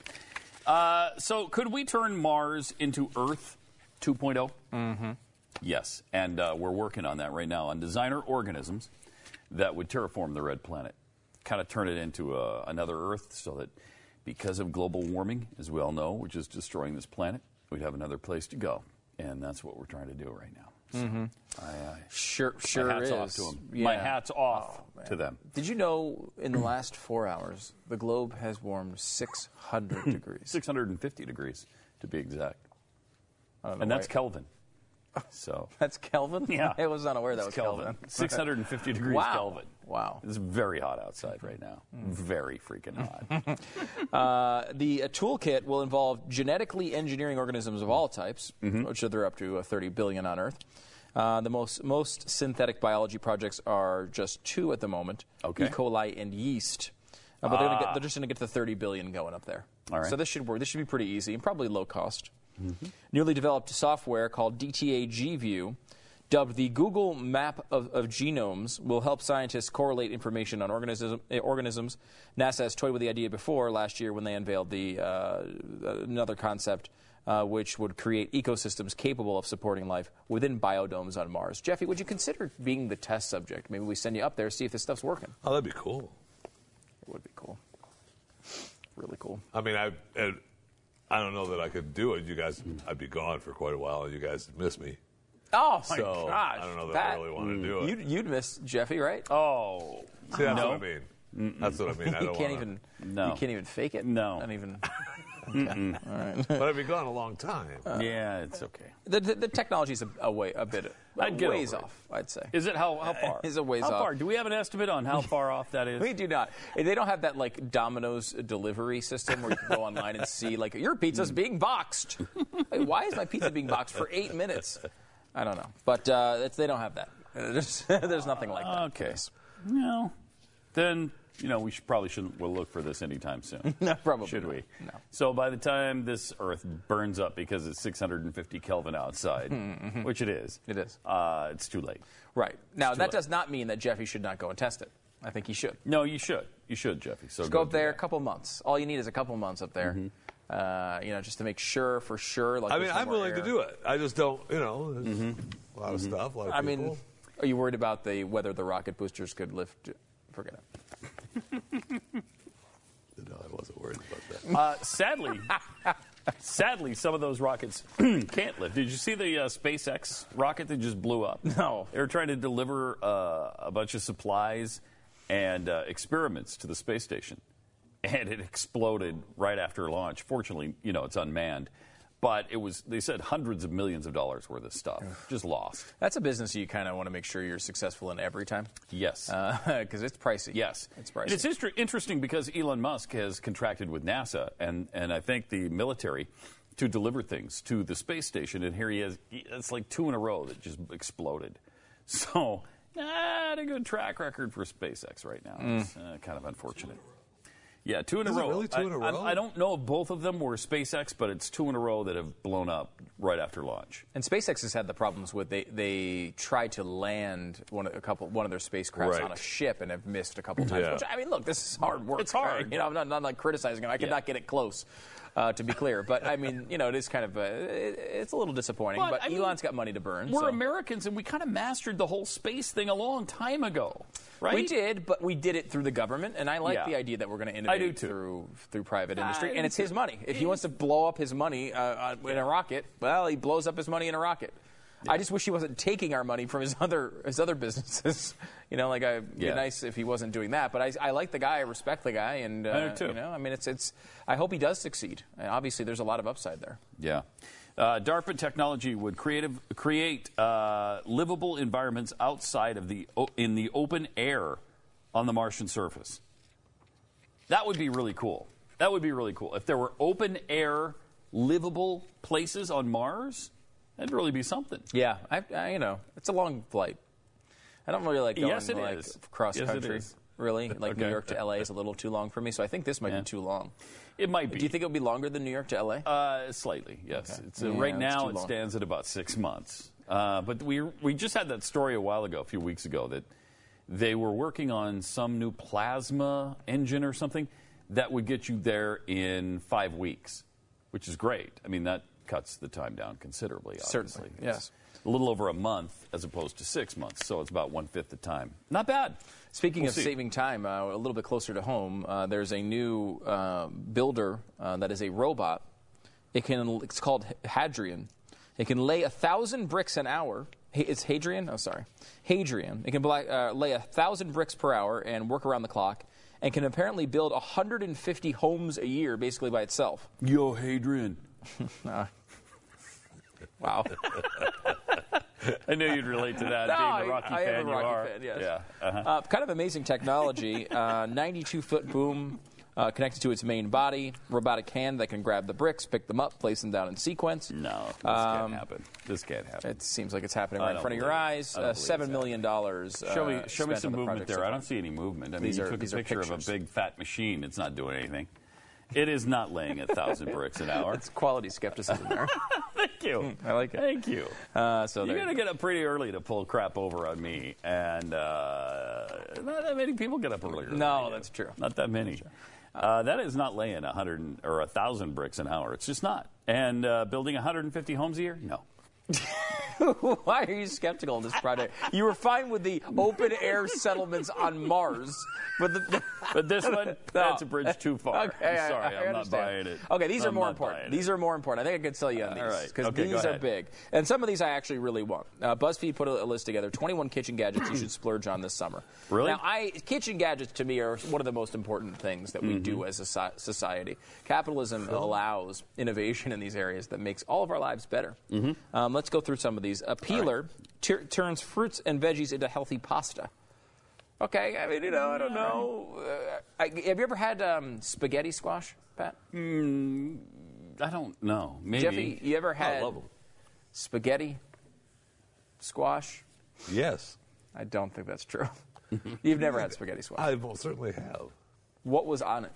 Uh, so could we turn Mars into Earth two point oh? Mm-hmm. Yes, and uh, we're working on that right now, on designer organisms that would terraform the red planet, kind of turn it into uh, another Earth so that because of global warming, as we all know, which is destroying this planet, we'd have another place to go, and that's what we're trying to do right now. Mm-hmm. I, I, sure, sure my hat's is. Off to them. Yeah. My hat's off oh, to them. Did you know in the last four hours, the globe has warmed six hundred degrees? six hundred fifty degrees, to be exact. I don't know and that's I... Kelvin. So That's Kelvin? Yeah. I was unaware that it's was Kelvin. Kelvin. six hundred fifty degrees wow. Kelvin. Wow. It's very hot outside right now. Mm. Very freaking hot. uh, the uh, toolkit will involve genetically engineering organisms of all types, mm-hmm. which there are up to uh, thirty billion on Earth. Uh, the most most synthetic biology projects are just two at the moment, okay. E. coli and yeast. Uh, but ah. they're, gonna get, they're just going to get to thirty billion going up there. All right. So this should work. This should be pretty easy and probably low cost. Mm-hmm. Newly developed software called D T A G View, dubbed the Google Map of, of Genomes, will help scientists correlate information on organism, uh, organisms. NASA has toyed with the idea before last year when they unveiled the uh, another concept uh, which would create ecosystems capable of supporting life within biodomes on Mars. Jeffy, would you consider being the test subject? Maybe we send you up there, see if this stuff's working. Oh, that'd be cool. It would be cool. Really cool. I mean, I... Uh, I don't know that I could do it. You guys, I'd be gone for quite a while. You guys miss me. Oh, my so, gosh. I don't know that, that I really want to do it. You'd, you'd miss Jeffy, right? Oh. See, that's no. what I mean. Mm-mm. That's what I mean. I don't you, can't even, no. you can't even fake it. No. Not even. Okay. All right. But I'd be gone a long time. Uh, yeah, it's okay. The, the, the technology's a, a, way, a bit a I'd ways off, I'd say. Is it how, how far? Is a ways how off. How far? Do we have an estimate on how far off that is? We do not. They don't have that, like, Domino's delivery system where you can go online and see, like, your pizza's being boxed. Like, why is my pizza being boxed for eight minutes? I don't know. But uh, it's, they don't have that. There's, there's nothing like that. Uh, okay. No. Then... You know, we should, probably shouldn't we'll look for this anytime soon. No, probably should we? No. So by the time this Earth burns up because it's six hundred fifty Kelvin outside, mm-hmm. which it is. It is. Uh, it's too late. Right. Now, that late. does not mean that Jeffy should not go and test it. I think he should. No, you should. You should, Jeffy. So just go, go up there that. a couple months. All you need is a couple months up there, mm-hmm. uh, you know, just to make sure for sure. Like I mean, I'm willing air. to do it. I just don't, you know, there's mm-hmm. a lot of mm-hmm. stuff. Like I people. mean, are you worried about the whether the rocket boosters could lift? Forget it. No, I wasn't worried about that. Uh, sadly, sadly, some of those rockets can't lift. Did you see the uh, SpaceX rocket that just blew up? No. They were trying to deliver uh, a bunch of supplies and uh, experiments to the space station, and it exploded right after launch. Fortunately, you know, it's unmanned. But it was, they said, hundreds of millions of dollars worth of stuff just lost. That's a business you kind of want to make sure you're successful in every time. Yes. Because uh, it's pricey. Yes. It's pricey. And it's inter- interesting because Elon Musk has contracted with NASA and, and I think the military to deliver things to the space station. And here he is. It's like two in a row that just exploded. So not a good track record for SpaceX right now. Mm. It's uh, kind of unfortunate. Yeah, two in a row. Really two in a row? I, I, I don't know if both of them were SpaceX, but it's two in a row that have blown up right after launch. And SpaceX has had the problems with they they tried to land one a couple one of their spacecrafts right. on a ship and have missed a couple times. Yeah. Which, I mean, look, this is hard work. It's hard. Right? You know, I'm not, not like criticizing them. I could yeah. not get it close, uh, to be clear. But I mean, you know, it is kind of a, it, it's a little disappointing. But, but Elon's mean, got money to burn. We're so. Americans, and we kind of mastered the whole space thing a long time ago, right? We did, but we did it through the government, and I like yeah. the idea that we're going to innovate. I do too. Through, through private industry, I and it's his money. If he wants to blow up his money uh, in a rocket, well, he blows up his money in a rocket. I just wish he wasn't taking our money from his other his other businesses. You know, like I, it'd yeah. be nice if he wasn't doing that. But I, I like the guy. I respect the guy, and uh, I do too. You know, I mean, it's it's. I hope he does succeed. And obviously, there's a lot of upside there. Yeah. Uh, DARPA technology would creative, create uh, livable environments outside of the in the open air on the Martian surface. That would be really cool. That would be really cool if there were open air, livable places on Mars. That'd really be something. Yeah, I, I, you know, it's a long flight. I don't really like going yes, it like is. cross yes, country. It is. Really, like okay. New York to L A is a little too long for me, so I think this might yeah. be too long. It might be. Do you think it'll be longer than New York to L A? Uh, slightly, yes. Okay. It's, uh, yeah, right now it stands at about six months. Uh, but we we just had that story a while ago, a few weeks ago, that they were working on some new plasma engine or something that would get you there in five weeks, which is great. I mean, that cuts the time down considerably, obviously. Certainly, yes. A little over a month as opposed to six months, so it's about one-fifth the time. Not bad. Speaking we'll of see. saving time, uh, a little bit closer to home, uh, there's a new uh, builder uh, that is a robot. It can, it's called Hadrian. It can lay a thousand bricks an hour. It's Hadrian? Oh, sorry. Hadrian. It can uh, lay a thousand bricks per hour and work around the clock, and can apparently build one hundred fifty homes a year basically by itself. Yo, Hadrian. uh, wow. I knew you'd relate to that, no, being a Rocky I, fan I am a Rocky you are. Fan, yes. Yeah. Uh-huh. uh, kind of amazing technology. ninety-two foot uh, boom uh, connected to its main body. Robotic hand that can grab the bricks, pick them up, place them down in sequence. No, this um, can't happen. This can't happen. It seems like it's happening right in front of your eyes. Uh, Seven million dollars. Uh, show me, show me some movement there. So I don't see any movement. I mean, these you are, took a picture of a big fat machine. It's not doing anything. It is not laying a thousand bricks an hour. It's quality skepticism there. Thank you. I like it. Thank you. Uh, so You're going to get up pretty early to pull crap over on me. And uh, not that many people get up earlier. No, that's true. Not that many. Uh, that is not laying one hundred or one thousand bricks an hour. It's just not. And uh, building one hundred fifty homes a year? No. Why are you skeptical of this project? You were fine with the open air settlements on Mars, but, the, but this one—that's no. a bridge too far. Okay, I'm sorry, I, I I'm understand. not buying it. Okay, these I'm are more important. These are more important. I think I could sell you on these because uh, right. okay, these are big, and some of these I actually really want. Uh, BuzzFeed put a, a list together: twenty-one kitchen gadgets you should splurge on this summer. Really? Now, I, kitchen gadgets to me are one of the most important things that we mm-hmm. do as a so- society. Capitalism cool. allows innovation in these areas that makes all of our lives better. Mm-hmm. Um, let's go through some of these. A peeler right. t- turns fruits and veggies into healthy pasta. Okay, I mean, you know, I don't know. Uh, I, have you ever had um, spaghetti squash, Pat? Mm, I don't know. Maybe. Jeffy, you ever had oh, spaghetti squash? Yes. I don't think that's true. You've never had spaghetti squash. I certainly have. What was on it?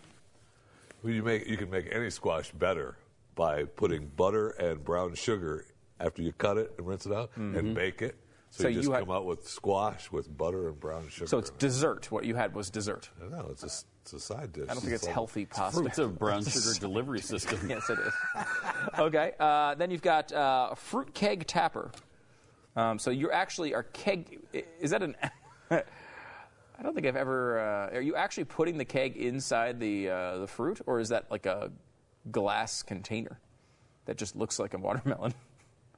Well, you make you can make any squash better by putting butter and brown sugar after you cut it and rinse it out mm-hmm. and bake it. So, so you just you had, come out with squash with butter and brown sugar. So it's dessert. What you had was dessert. I don't know. It's a, it's a side dish. I don't think it's, it's healthy pasta. It's a brown sugar delivery system. Yes, it is. Okay. Uh, then you've got uh, a fruit keg tapper. Um, so you actually are keg... Is that an... I don't think I've ever... Uh, are you actually putting the keg inside the uh, the fruit? Or is that like a glass container that just looks like a watermelon?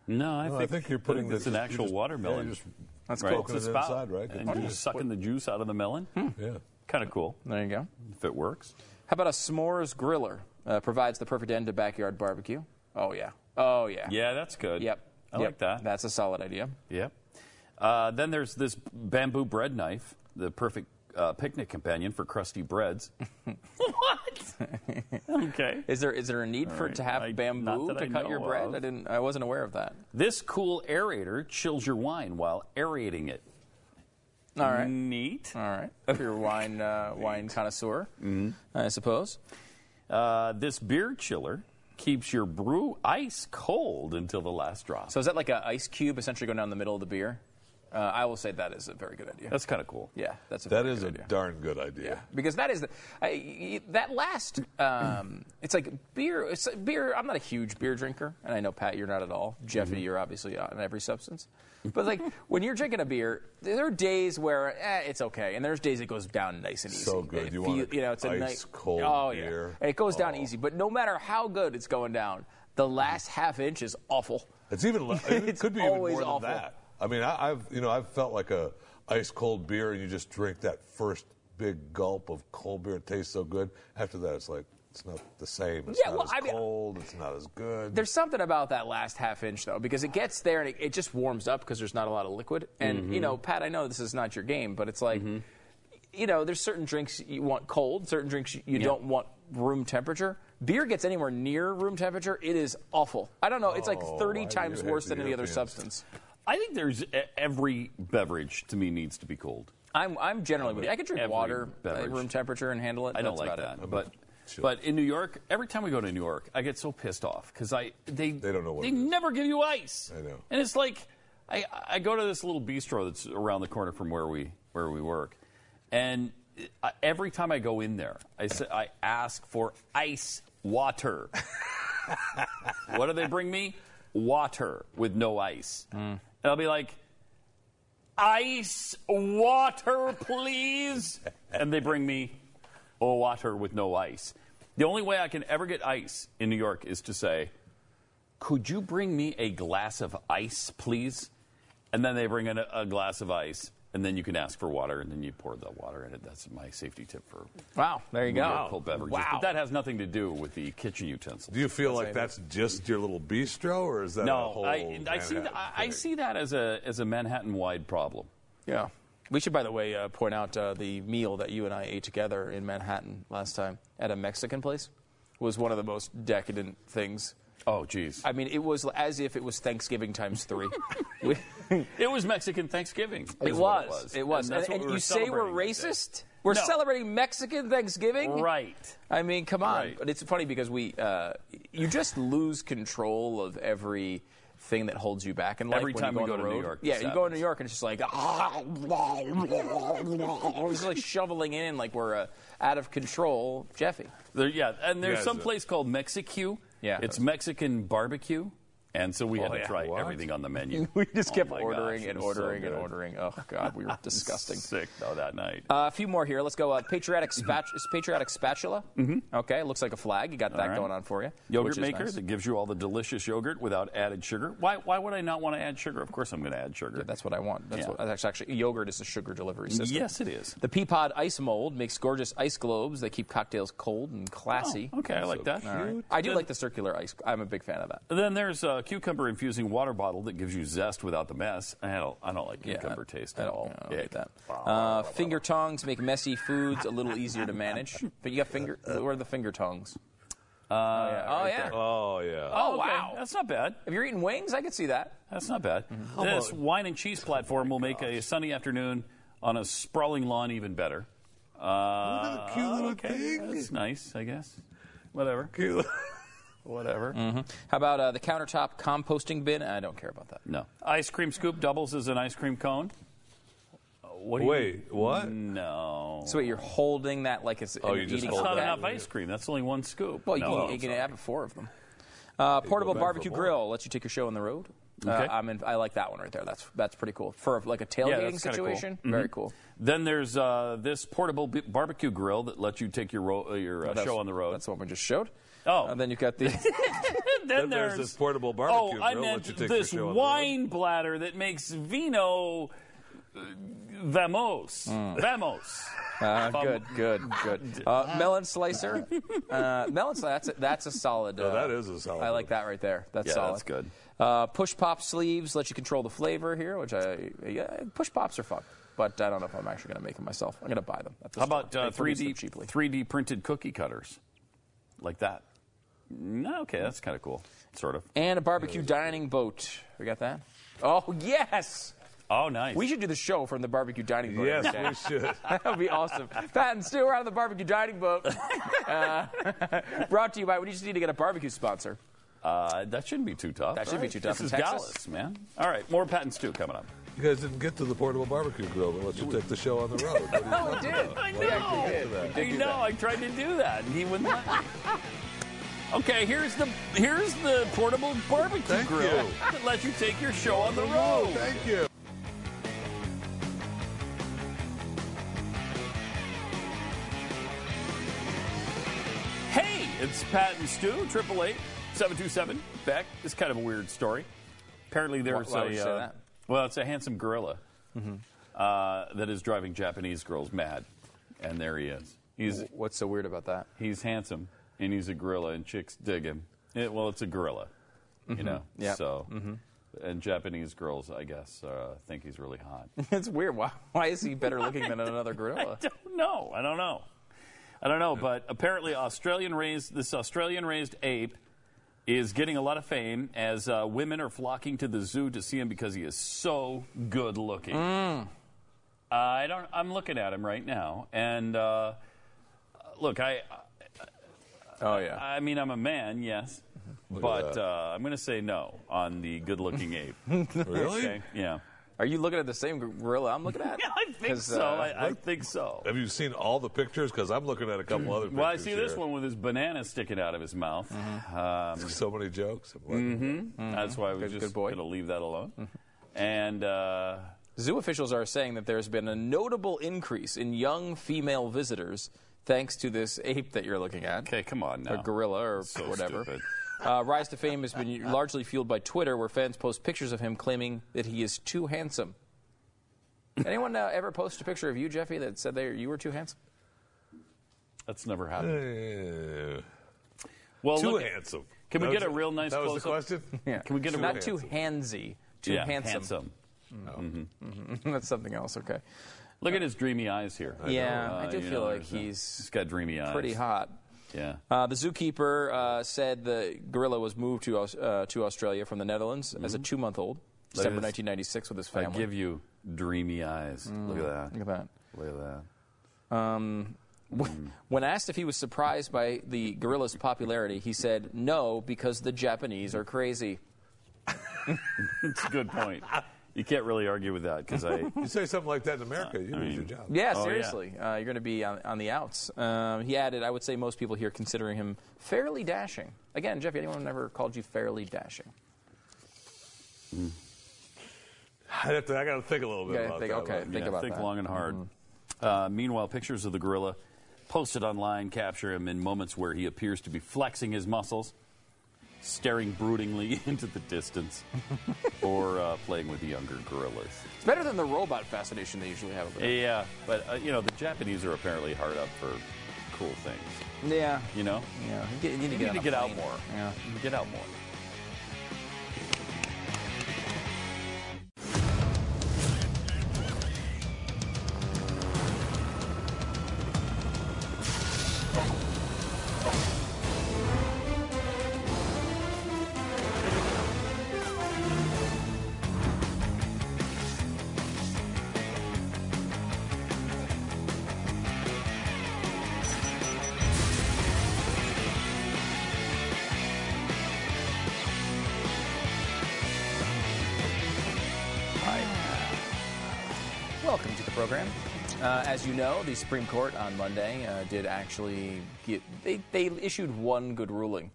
No, I, no think I think you're putting this an actual just, watermelon. Yeah, just, that's right. cool. It's a spout, inside, right? And, and you're just sucking the juice out of the melon. Hmm. Yeah, kind of cool. There you go. If it works. How about a s'mores griller? Uh, provides the perfect end to backyard barbecue. Oh yeah. Oh yeah. Yeah, that's good. Yep. I yep. like that. That's a solid idea. Yep. Uh, then there's this bamboo bread knife, the perfect uh, picnic companion for crusty breads. What? Okay. Is there is there a need All for right. to have I, bamboo to I cut your bread? Of. I didn't. I wasn't aware of that. This cool aerator chills your wine while aerating it. All right. Neat. All right. If you're a wine uh, wine connoisseur, mm-hmm. I suppose. Uh, this beer chiller keeps your brew ice cold until the last drop. So is that like an ice cube essentially going down the middle of the beer? Uh, I will say that is a very good idea. That's kind of cool. Yeah, that's a that very is good a idea. darn good idea. Yeah, because that is the, I, that last. Um, it's like beer. It's like beer. I'm not a huge beer drinker, and I know Pat, you're not at all. Jeffy, mm-hmm. you're obviously on every substance. But like when you're drinking a beer, there are days where eh, it's okay, and there's days it goes down nice and easy. So good. It you feel, want you know, it's a nice cold oh, beer. Yeah. And it goes oh. down easy, but no matter how good it's going down, the last half inch is awful. It's even less. It could be even more awful. than that. I mean, I, I've you know I've felt like a ice cold beer, and you just drink that first big gulp of cold beer. It tastes so good. After that, it's like. It's not the same. It's yeah, not well, as I mean, cold. It's not as good. There's something about that last half inch, though, because it gets there and it, it just warms up because there's not a lot of liquid. And, mm-hmm. you know, Pat, I know this is not your game, but it's like, mm-hmm. you know, there's certain drinks you want cold, certain drinks you yeah. don't want room temperature. Beer gets anywhere near room temperature, it is awful. I don't know. It's like thirty oh, times worse than any other substance. I think there's every beverage, to me, needs to be cold. I'm, I'm generally with you. I could drink every water at room temperature and handle it. I don't That's like that, it. but... But in New York, every time we go to New York, I get so pissed off because I they they don't know what they never give you ice. I know, and it's like I I go to this little bistro that's around the corner from where we where we work, and I, every time I go in there, I say I ask for ice water. What do they bring me? Water with no ice, mm. and I'll be like, ice water, please, and they bring me. Oh, water with no ice. The only way I can ever get ice in New York is to say, could you bring me a glass of ice, please? And then they bring in a, a glass of ice, and then you can ask for water, and then you pour the water in it. That's my safety tip for wow, there you go. Cold beverages. Wow. But that has nothing to do with the kitchen utensils. Do you feel like that's just your little bistro, or is that no, a whole I, I see that, I, I see that as a, as a Manhattan-wide problem. Yeah. We should, by the way, uh, point out uh, the meal that you and I ate together in Manhattan last time at a Mexican place was one of the most decadent things. Oh, geez. I mean, it was as if it was Thanksgiving times three. we, it was Mexican Thanksgiving. It was. It was. It was. And, and, and we you say we're racist? We're no. celebrating Mexican Thanksgiving? Right. I mean, come on. Right. But it's funny because we, uh, you just lose control of every... thing that holds you back in life. Every time you go, we go to New York. Yeah, you go to New York and it's just like, it's like shoveling in like we're uh, out of control, Jeffy. There, yeah, and there's yeah, some place called Mexique. Yeah, it's Mexican barbecue, and so we oh, had to yeah. try what? everything on the menu. we just kept oh ordering gosh, and ordering so and ordering. Oh God, we were disgusting. Sick though that night. Uh, a few more here. Let's go. Uh, patriotic spat- patriotic spatula. Mm-hmm. Okay, looks like a flag. You got all that right. going on for you. Yogurt maker nice. that gives you all the delicious yogurt without added sugar. Why? Why would I not want to add sugar? Of course, I'm going to add sugar. Yeah, that's what I want. That's yeah. what. That's actually yogurt is a sugar delivery system. Yes, it is. The Peapod ice mold makes gorgeous ice globes that keep cocktails cold and classy. Oh, okay, I like so that. Right. I do then, like the circular ice. I'm a big fan of that. Then there's a cucumber infusing water bottle that gives you zest without the mess. I don't. I don't like cucumber yeah, taste at all. I don't yeah. like that. Uh, finger tongs make messy foods a little easier to manage. But you got finger. Where are the finger tongs? Uh, oh, yeah. Right oh, yeah. oh, yeah. Oh, okay. wow. That's not bad. If you're eating wings, I could see that. That's not bad. Mm-hmm. This wine and cheese platform oh will make gosh. a sunny afternoon on a sprawling lawn even better. Uh, what a cute little okay. thing. That's nice, I guess. Whatever. Cute. Whatever. Mm-hmm. How about uh, the countertop composting bin? I don't care about that. No. Ice cream scoop doubles as an ice cream cone. What wait, you, what? No. So wait, you're holding that like it's oh, you just eating. That's not enough ice cream. That's only one scoop. Well, you no, can, you can have four of them. Uh, portable barbecue grill lets you take your show on the road. Okay. Uh, I'm in, I like that one right there. That's that's pretty cool for like a tailgating yeah, situation. Cool. Mm-hmm. Very cool. Then there's uh, this portable b- barbecue grill that lets you take your ro- uh, your uh, oh, show on the road. That's the one we just showed. Oh, and then you've got the. then, then there's, there's this portable barbecue oh, grill that you take your show on the road. Oh, I meant this wine bladder that makes vino. Vamos. Mm. Vamos. Uh, good, good, good. Uh, melon slicer. Uh, melon slicer, that's a, that's a solid. Uh, no, that is a solid. I like that right there. That's yeah, solid. That's good. Uh, push pop sleeves let you control the flavor here, which I, yeah, push pops are fun, but I don't know if I'm actually going to make them myself. I'm going to buy them. At the How store. about uh, three D, three D printed cookie cutters? Like that. No, okay, that's kind of cool. Sort of. And a barbecue dining cool. boat. We got that? Oh, yes. Oh, nice. We should do the show from the barbecue dining boat. Yes, we should. That would be awesome. Pat and Stu are on the barbecue dining boat. Uh, brought to you by, we just need to get a barbecue sponsor. Uh, that shouldn't be too tough. That should right. be too tough. This is Texas. Dallas, man. All right, more Pat and Stu coming up. You guys didn't get to the portable barbecue grill, but let you take the show on the road. No, we did. About? I know. Well, I know. I tried to do that, and he wouldn't let me. Okay, here's the here's the portable barbecue Thank grill you. that lets you take your show on the road. Thank you. It's Pat and Stu, triple eight seven two seven Beck. It's kind of a weird story. Apparently there's why, why a, uh, well, it's a handsome gorilla mm-hmm. uh, that is driving Japanese girls mad. And there he is. He's What's so weird about that? He's handsome, and he's a gorilla, and chicks dig him. It, well, it's a gorilla, mm-hmm. you know? Yeah. So, mm-hmm. and Japanese girls, I guess, uh, think he's really hot. It's weird. Why, why is he better looking than another gorilla? I don't know. I don't know. I don't know, but apparently Australian raised this Australian-raised ape is getting a lot of fame as uh, women are flocking to the zoo to see him because he is so good looking. Mm. Uh, I don't. I'm looking at him right now, and uh, look, I. Uh, oh yeah. I mean, I'm a man, yes, look but uh, I'm going to say no on the good-looking ape. Really? Okay? Yeah. Are you looking at the same gorilla I'm looking at? Yeah, I think so. Uh, I, I think so. Have you seen all the pictures? Because I'm looking at a couple other pictures. Well, I see here. This one with his banana sticking out of his mouth. Mm-hmm. um, so many jokes. Mm-hmm. Mm-hmm. That's why we're just going to leave that alone. Mm-hmm. And uh, zoo officials are saying that there's been a notable increase in young female visitors thanks to this ape that you're looking at. Okay, come on now. Or gorilla or so whatever. Stupid. Uh, rise to fame has been largely fueled by Twitter, where fans post pictures of him claiming that he is too handsome. Anyone uh, ever post a picture of you, Jeffy, that said they, you were too handsome? That's never happened. Uh, well, too look, handsome. Can that we get a real nice that close That was the up? Question? Yeah. Can we get too a Not handsome. Too handsy, too yeah, handsome. handsome. No. Mm-hmm. Mm-hmm. That's something else, okay. Look uh, at his dreamy eyes here. I yeah, uh, I do feel know, like he's, he's got dreamy eyes. Pretty hot. Yeah. Uh, the zookeeper uh, said the gorilla was moved to uh, to Australia from the Netherlands mm-hmm. as a two-month-old, December nineteen ninety-six, with his family. I give you dreamy eyes. Mm. Look at that. Look at that. Look at that. Um, mm. When asked if he was surprised by the gorilla's popularity, he said no because the Japanese are crazy. That's a good point. You can't really argue with that because I. You say something like that in America, you I lose mean, your job. Yeah, seriously, oh, yeah. Uh, you're going to be on, on the outs. Um, he added, "I would say most people here considering him fairly dashing." Again, Jeffy, anyone ever called you fairly dashing? Mm. I have to. I got to think a little bit you about think, that. Okay, about, think yeah, about think that. Think long and hard. Mm-hmm. uh, meanwhile, pictures of the gorilla posted online capture him in moments where he appears to be flexing his muscles, staring broodingly into the distance, or uh, playing with the younger gorillas. It's better than the robot fascination they usually have. About it. Yeah, but, uh, you know, the Japanese are apparently hard up for cool things. Yeah. You know? Yeah. You need to get, need to get out more. Yeah. Get out more. As you know, the Supreme Court on Monday uh, did actually get, they, they issued one good ruling.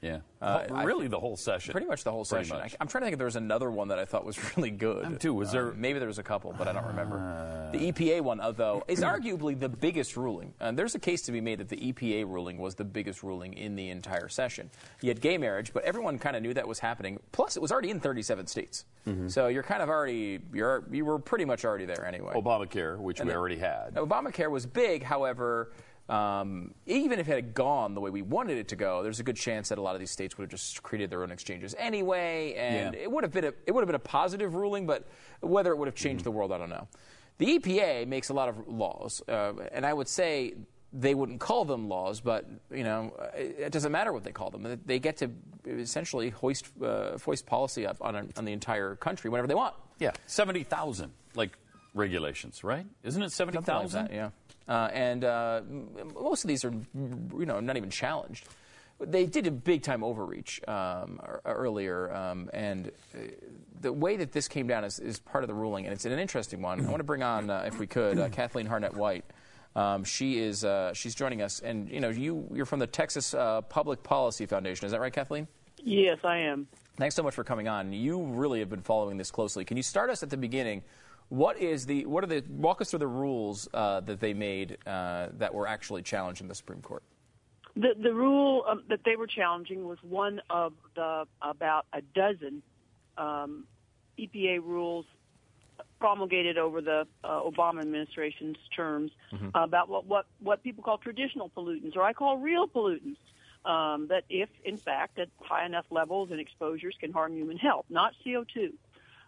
Yeah. Uh, oh, really I, the whole session. Pretty much the whole pretty session. Much. I, I'm trying to think if there was another one that I thought was really good. I'm too. Was uh, there? Maybe there was a couple, but I don't remember. The E P A one, though, is arguably the biggest ruling. Uh, there's a case to be made that the E P A ruling was the biggest ruling in the entire session. You had gay marriage, but everyone kind of knew that was happening. Plus, it was already in thirty-seven states. Mm-hmm. So you're kind of already, you're, you were pretty much already there anyway. Obamacare, which and we the, already had. Obamacare was big, however... Um, even if it had gone the way we wanted it to go, there's a good chance that a lot of these states would have just created their own exchanges anyway, and yeah. it would have been a, it would have been a positive ruling, but whether it would have changed mm. the world, I don't know. The E P A makes a lot of laws, uh, and I would say they wouldn't call them laws, but you know, it, it doesn't matter what they call them. They get to essentially hoist uh, foist policy up on, a, on the entire country whenever they want. Yeah, seventy thousand like regulations, right? Isn't it seventy thousand? Like yeah. Uh, and uh, most of these are, you know, not even challenged. They did a big-time overreach um, earlier, um, and the way that this came down is, is part of the ruling, and it's an interesting one. I want to bring on, uh, if we could, uh, Kathleen Hartnett White. Um, she is uh, she's joining us, and you know, you you're from the Texas uh, Public Policy Foundation. Is that right, Kathleen? Yes, I am. Thanks so much for coming on. You really have been following this closely. Can you start us at the beginning? What is the what are the walk us through the rules uh, that they made uh, that were actually challenged in the Supreme Court? The the rule um, that they were challenging was one of the about a dozen um, E P A rules promulgated over the uh, Obama administration's terms mm-hmm. about what, what, what people call traditional pollutants, or I call real pollutants, um, that if, in fact, at high enough levels and exposures can harm human health, not C O two,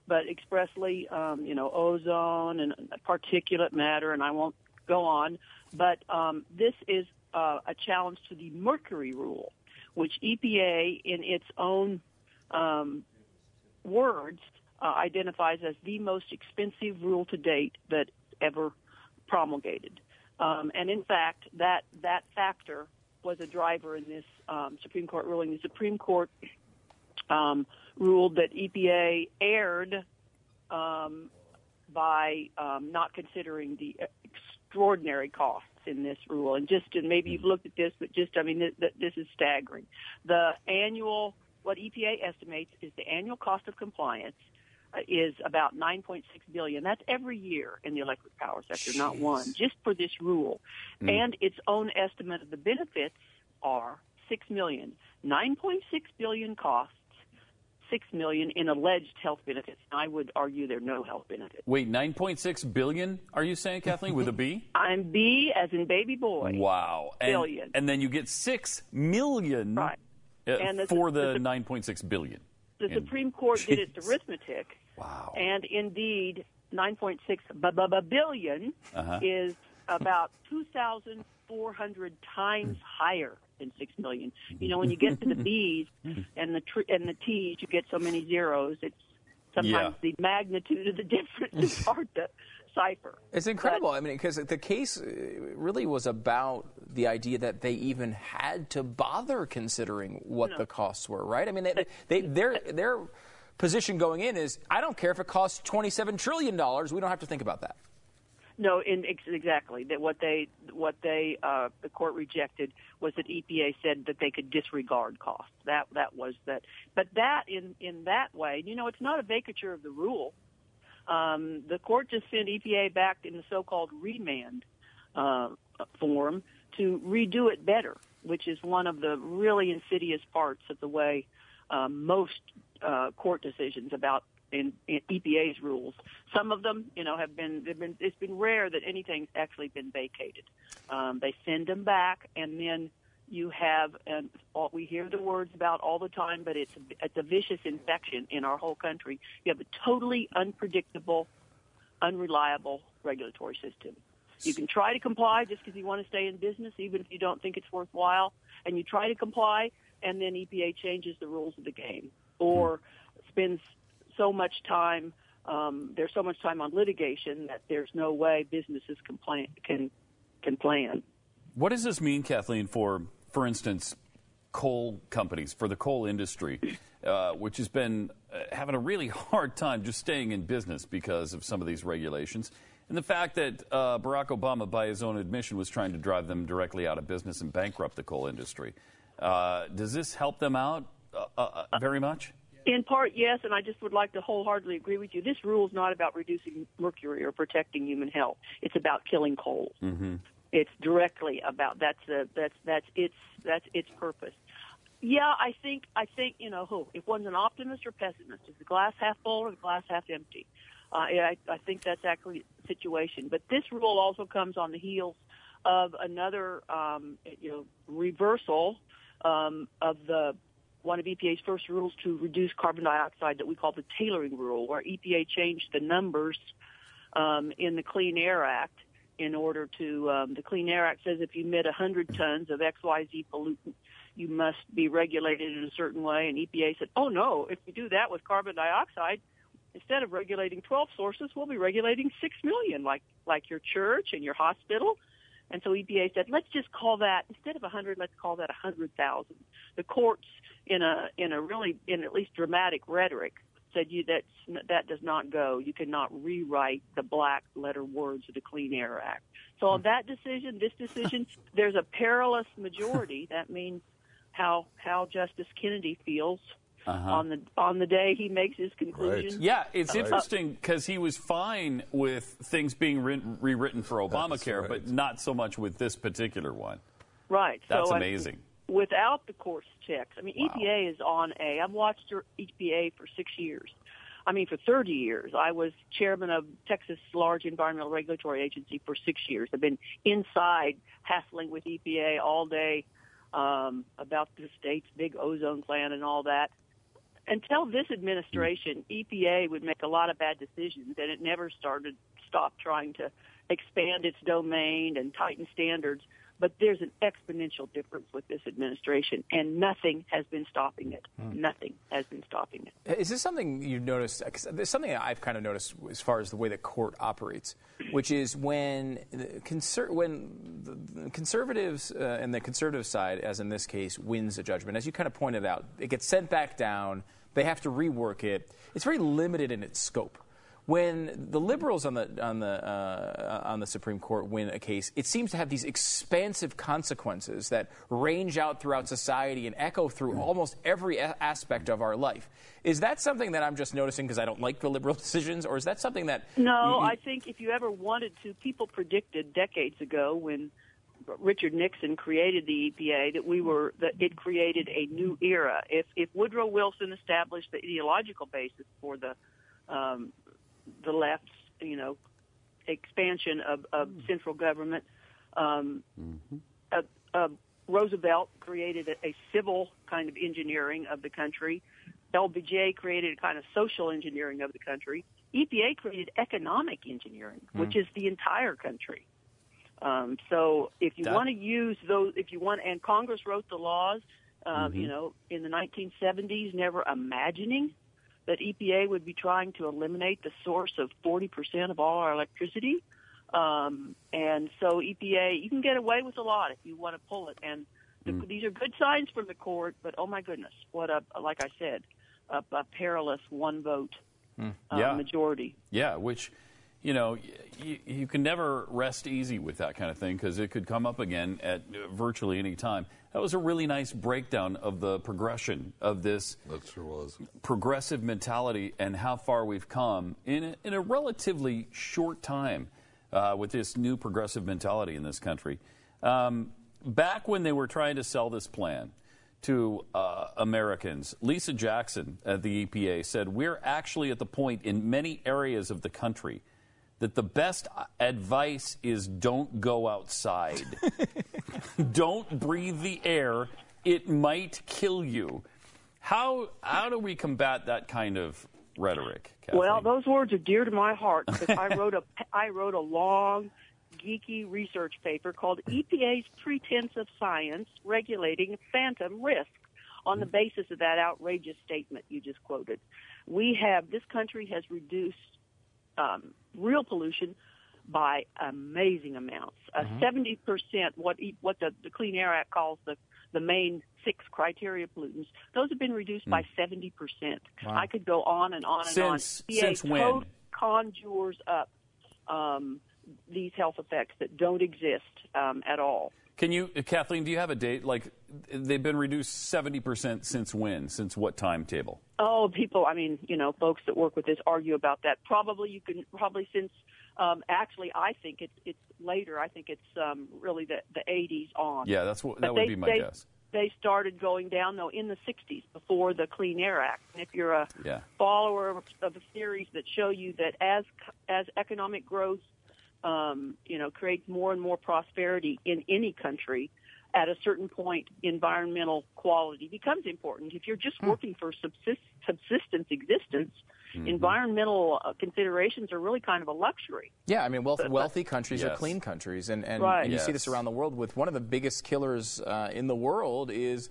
but expressly, um, you know, ozone and particulate matter, and I won't go on. But um, this is uh, a challenge to the mercury rule, which E P A, in its own um, words, Uh, identifies as the most expensive rule to date that ever promulgated. Um, and, in fact, that that factor was a driver in this um, Supreme Court ruling. The Supreme Court um, ruled that E P A erred um, by um, not considering the extraordinary costs in this rule. And just, and maybe you've looked at this, but just, I mean, th- th- this is staggering. The annual, what E P A estimates is the annual cost of compliance is about nine point six billion dollars. That's every year in the electric power sector, Jeez. Not one, just for this rule. Mm. And its own estimate of the benefits are six million dollars. nine point six billion dollars costs, six million dollars in alleged health benefits. I would argue there are no health benefits. Wait, nine point six billion dollars, are you saying, Kathleen, with a B? I'm B as in baby boy. Wow. Billion. And, and then you get six million dollars right. uh, and the, for the, the, the nine point six billion dollars. The Supreme Court did its arithmetic, wow. and indeed, nine point six billion uh-huh. is about two thousand four hundred times higher than six million. You know, when you get to the B's and the tr- and the T's, you get so many zeros. It's sometimes yeah. the magnitude of the difference is hard to cipher. It's incredible. But, I mean, because the case really was about the idea that they even had to bother considering what no. the costs were, right? I mean, they, they, their their position going in is, I don't care if it costs twenty-seven trillion dollars. We don't have to think about that. No, in, exactly. That what they what they uh, the court rejected was that E P A said that they could disregard costs. That that was that. But that in in that way, you know, it's not a vacatur of the rule. Um, the court just sent E P A back in the so-called remand uh, form to redo it better, which is one of the really insidious parts of the way uh, most uh, court decisions about in, in E P A's rules. Some of them, you know, have been, they've been. It's been rare that anything's actually been vacated. Um, they send them back, and then you have, and all, we hear the words about all the time, but it's, it's a vicious infection in our whole country. You have a totally unpredictable, unreliable regulatory system. You can try to comply just because you want to stay in business, even if you don't think it's worthwhile, and you try to comply, and then E P A changes the rules of the game or spends so much time, um, there's so much time on litigation that there's no way businesses can plan. Can, can plan. What does this mean, Kathleen, for For instance, coal companies, for the coal industry, uh, which has been uh, having a really hard time just staying in business because of some of these regulations, and the fact that uh, Barack Obama, by his own admission, was trying to drive them directly out of business and bankrupt the coal industry. Uh, does this help them out uh, uh, very much? In part, yes, and I just would like to wholeheartedly agree with you. This rule is not about reducing mercury or protecting human health. It's about killing coal. Mm-hmm. It's directly about that's the that's that's its that's its purpose. Yeah, I think I think you know who if one's an optimist or pessimist, is the glass half full or the glass half empty? Uh, I, I think that's actually the situation. But this rule also comes on the heels of another um, you know reversal um, of the one of E P A's first rules to reduce carbon dioxide that we call the tailoring rule, where E P A changed the numbers um, in the Clean Air Act. In order to, um, the Clean Air Act says if you emit one hundred tons of X Y Z pollutant, you must be regulated in a certain way. And E P A said, oh, no, if you do that with carbon dioxide, instead of regulating twelve sources, we'll be regulating six million, like like your church and your hospital. And so E P A said, let's just call that, instead of one hundred, let's call that one hundred thousand. The courts, in a in a really, in at least dramatic rhetoric, said you that that does not go. You cannot rewrite the black letter words of the Clean Air Act. So on that decision, this decision, there's a perilous majority. That means how how Justice Kennedy feels uh-huh. on the on the day he makes his conclusion. Right. Yeah, it's right. interesting because he was fine with things being re- rewritten for Obamacare, right. but not so much with this particular one. Right. That's so amazing. I mean, without the course checks. I mean, wow. E P A is on a, I've watched E P A for six years. I mean, for thirty years. I was chairman of Texas' large environmental regulatory agency for six years. I've been inside hassling with E P A all day um, about the state's big ozone plan and all that. Until this administration, E P A would make a lot of bad decisions, and it never started stopped trying to expand its domain and tighten standards. But there's an exponential difference with this administration, and nothing has been stopping it. Hmm. Nothing has been stopping it. Is this something you've noticed? 'Cause there's something I've kind of noticed as far as the way the court operates, which is when the conser- when the conservatives uh, and the conservative side, as in this case, wins a judgment, as you kind of pointed out, it gets sent back down. They have to rework it. It's very limited in its scope. When the liberals on the on the uh, on the Supreme Court win a case, it seems to have these expansive consequences that range out throughout society and echo through almost every a- aspect of our life. Is that something that I'm just noticing because I don't like the liberal decisions, or is that something that? No, you, you... I think if you ever wanted to, people predicted decades ago when Richard Nixon created the E P A that we were that it created a new era. If if Woodrow Wilson established the ideological basis for the um, the left's, you know, expansion of, of mm. central government. Um, mm-hmm. uh, uh, Roosevelt created a, a civil kind of engineering of the country. L B J created a kind of social engineering of the country. E P A created economic engineering, mm. which is the entire country. Um, so if you want to use those, if you want, and Congress wrote the laws, um, mm-hmm. you know, in the nineteen seventies, never imagining that E P A would be trying to eliminate the source of forty percent of all our electricity. Um, and so E P A, you can get away with a lot if you want to pull it. And the, mm. these are good signs from the court, but oh my goodness, what a, like I said, a, a perilous one vote mm. yeah. uh, majority. Yeah, which, you know, you, you can never rest easy with that kind of thing because it could come up again at virtually any time. That was a really nice breakdown of the progression of this that sure was. progressive mentality and how far we've come in a, in a relatively short time uh, with this new progressive mentality in this country. Um, back when they were trying to sell this plan to uh, Americans, Lisa Jackson at the E P A said, "We're actually at the point in many areas of the country that the best advice is don't go outside. Don't breathe the air. It might kill you." How how do we combat that kind of rhetoric, Kathleen? Well, those words are dear to my heart because I wrote a I wrote a long, geeky research paper called "E P A's Pretense of Science Regulating Phantom Risk" on the basis of that outrageous statement you just quoted. We have this country has reduced Um, real pollution by amazing amounts. Uh, mm-hmm. seventy percent, what what the, the Clean Air Act calls the, the main six criteria pollutants, those have been reduced mm. by seventy percent. Wow. I could go on and on and since, on. Since when? Code conjures up um, these health effects that don't exist um, at all. Can you, Kathleen, do you have a date? Like, they've been reduced seventy percent since when? Since what timetable? Oh, people, I mean, you know, folks that work with this argue about that. Probably you can, probably since, um, actually, I think it's it's later. I think it's um, really the, the eighties on. Yeah, that's what, that would be my guess. They started going down, though, in the sixties before the Clean Air Act. And if you're a yeah. follower of the theories that show you that as as economic growth Um, you know, creates more and more prosperity in any country, at a certain point, environmental quality becomes important. If you're just working for subsist- subsistence existence, mm-hmm. environmental uh, considerations are really kind of a luxury. Yeah, I mean, wealth- wealthy countries yes. are clean countries, and, and, right. and you yes. see this around the world with one of the biggest killers uh, in the world is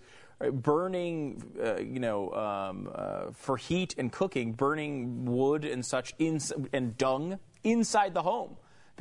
burning, uh, you know, um, uh, for heat and cooking, burning wood and such in- and dung inside the home.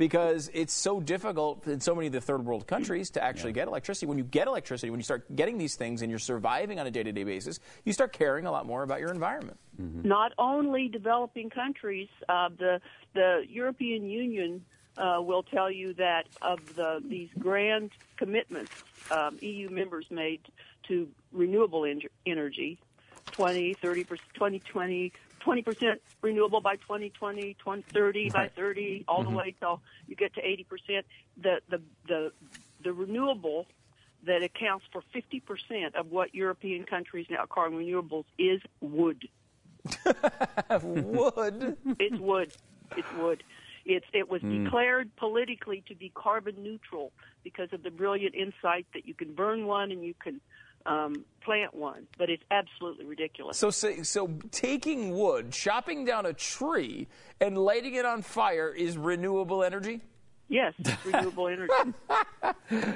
Because it's so difficult in so many of the third world countries to actually yeah. get electricity. When you get electricity, when you start getting these things and you're surviving on a day-to-day basis, you start caring a lot more about your environment. Mm-hmm. Not only developing countries, uh, the the European Union uh, will tell you that of the these grand commitments um, E U members made to renewable en- energy, twenty, thirty percent, twenty twenty, twenty percent renewable by twenty twenty, twenty thirty by thirty, all the mm-hmm. way till you get to eighty percent. The, the the the renewable that accounts for fifty percent of what European countries now are calling renewables is wood. Wood. It's wood. It's wood. It's, it was mm. declared politically to be carbon neutral because of the brilliant insight that you can burn one and you can um, plant one. But it's absolutely ridiculous. So, so, so taking wood, chopping down a tree, and lighting it on fire is renewable energy? Yes, renewable energy.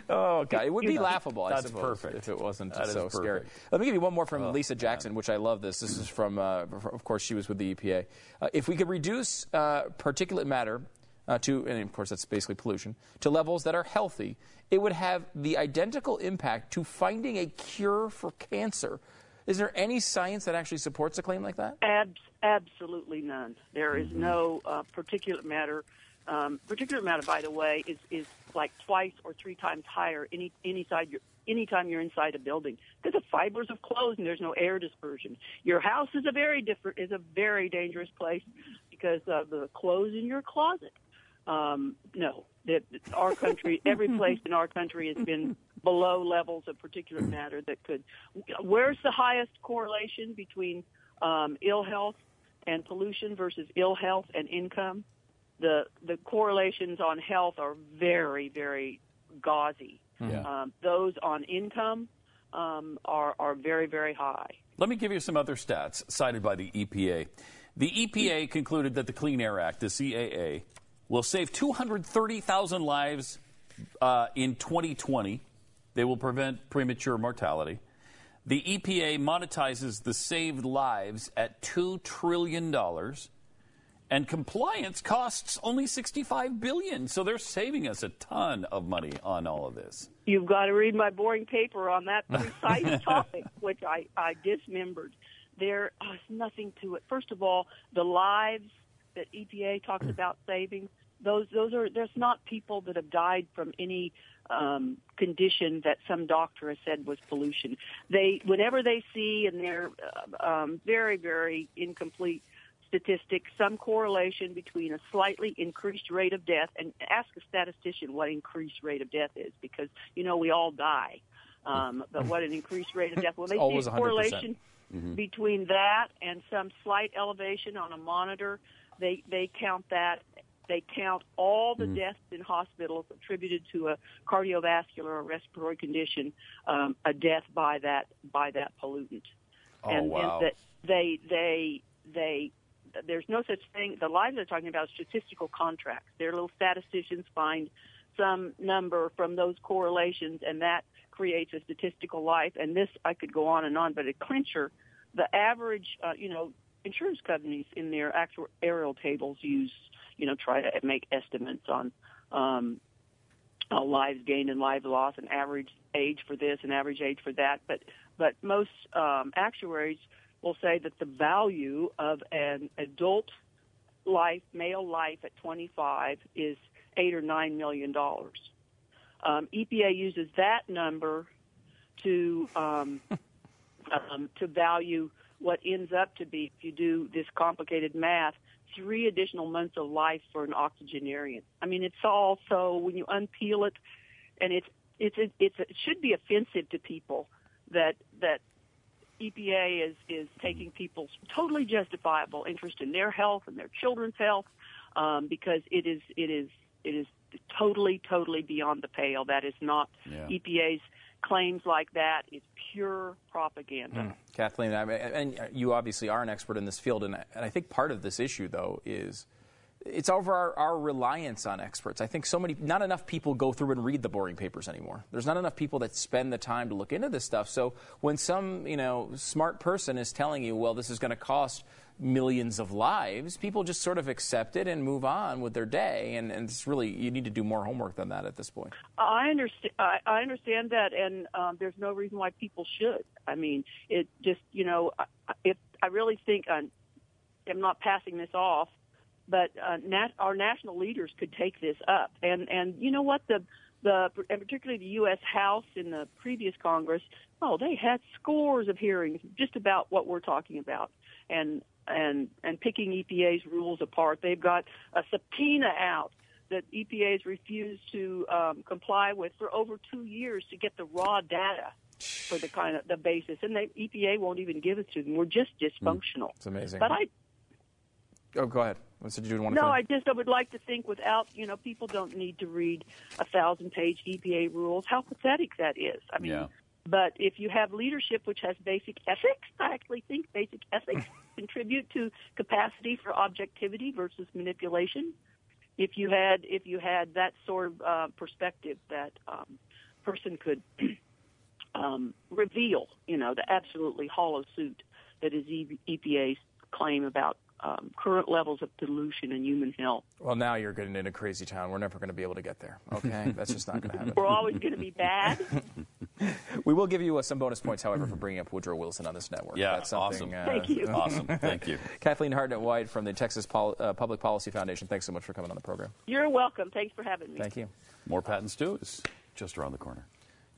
Oh, God. It would be laughable, I suppose. That's perfect. If it wasn't so scary. Let me give you one more from Lisa Jackson, which I love this. This is from, uh, of course, she was with the E P A. Uh, if we could reduce uh, particulate matter uh, to, and of course that's basically pollution, to levels that are healthy, it would have the identical impact to finding a cure for cancer. Is there any science that actually supports a claim like that? Ab- absolutely none. There is no uh, particulate matter. Um, particulate matter, by the way, is, is like twice or three times higher any any side you're, anytime you're inside a building because the fibers have closed and there's no air dispersion. Your house is a very different is a very dangerous place because of the clothes in your closet. Um, no, that our country, every place in our country has been below levels of particulate matter that could. Where's the highest correlation between um, ill health and pollution versus ill health and income? The the correlations on health are very, very gauzy. Yeah. Um, those on income um, are, are very, very high. Let me give you some other stats cited by the E P A. The E P A concluded that the Clean Air Act, the C A A, will save two hundred thirty thousand lives uh, in twenty twenty. They will prevent premature mortality. The E P A monetizes the saved lives at two trillion dollars. And compliance costs only sixty-five billion dollars, so they're saving us a ton of money on all of this. You've got to read my boring paper on that precise topic, which I, I dismembered. There is nothing to it. First of all, the lives that E P A talks about saving, those those are there's not people that have died from any um, condition that some doctor has said was pollution. They whenever they see in their uh, um, very very incomplete. Statistics, some correlation between a slightly increased rate of death, and ask a statistician what increased rate of death is, because, you know, we all die, um, but what an increased rate of death. Well, they see a correlation mm-hmm. between that and some slight elevation on a monitor. They, they count that. They count all the mm-hmm. deaths in hospitals attributed to a cardiovascular or respiratory condition, um, a death by that by that pollutant. Oh, and, wow. And the, they, they, they... There's no such thing. The lives they're talking about is statistical contracts. Their little statisticians find some number from those correlations, and that creates a statistical life. And this, I could go on and on, but a clincher, the average, uh, you know, insurance companies in their actuarial tables use, you know, try to make estimates on um, uh, lives gained and lives lost, and average age for this and average age for that. But, but most um, actuaries will say that the value of an adult life, male life at twenty-five is eight or nine million dollars. Um, E P A uses that number to um, um, to value what ends up to be, if you do this complicated math, three additional months of life for an octogenarian. I mean, it's all so when you unpeel it, and it's it's it, it's it should be offensive to people that that. E P A is, is taking people's totally justifiable interest in their health and their children's health, um, because it is it is it is totally totally beyond the pale. That is not yeah. E P A's claims like that. It's pure propaganda. Mm. Kathleen, I mean, and you obviously are an expert in this field, and and I think part of this issue though is. It's over our, our reliance on experts. I think so many, not enough people go through and read the boring papers anymore. There's not enough people that spend the time to look into this stuff. So when some, you know, smart person is telling you, well, this is going to cost millions of lives, people just sort of accept it and move on with their day. And, and it's really, you need to do more homework than that at this point. I understand, I, I understand that, and um, there's no reason why people should. I mean, it just, you know, if I really think I'm, I'm not passing this off. But uh, nat- our national leaders could take this up, and and you know what the the and particularly the U S House in the previous Congress, oh they had scores of hearings just about what we're talking about, and and and picking E P A's rules apart. They've got a subpoena out that E P A's refused to um, comply with for over two years to get the raw data for the kind of the basis, and the E P A won't even give it to them. We're just dysfunctional. It's amazing. But I. Oh, go ahead. What did you want to? No, I just I would like to think without, you know, people don't need to read a thousand-page E P A rules. How pathetic that is. I mean, yeah. But if you have leadership which has basic ethics, I actually think basic ethics contribute to capacity for objectivity versus manipulation. If you had, if you had that sort of uh, perspective, that um, person could um, reveal, you know, the absolutely hollow suit that is E P A's claim about um, current levels of pollution and human health. Well, now you're getting into crazy town. We're never going to be able to get there. Okay, that's just not going to happen. We're always going to be bad. We will give you uh, some bonus points, however, for bringing up Woodrow Wilson on this network. Yeah, that's awesome. Uh, Thank you. Awesome. Thank you. Kathleen Hartnett White from the Texas Pol- uh, Public Policy Foundation, thanks so much for coming on the program. You're welcome. Thanks for having me. Thank you. More Pat and Stu is just around the corner.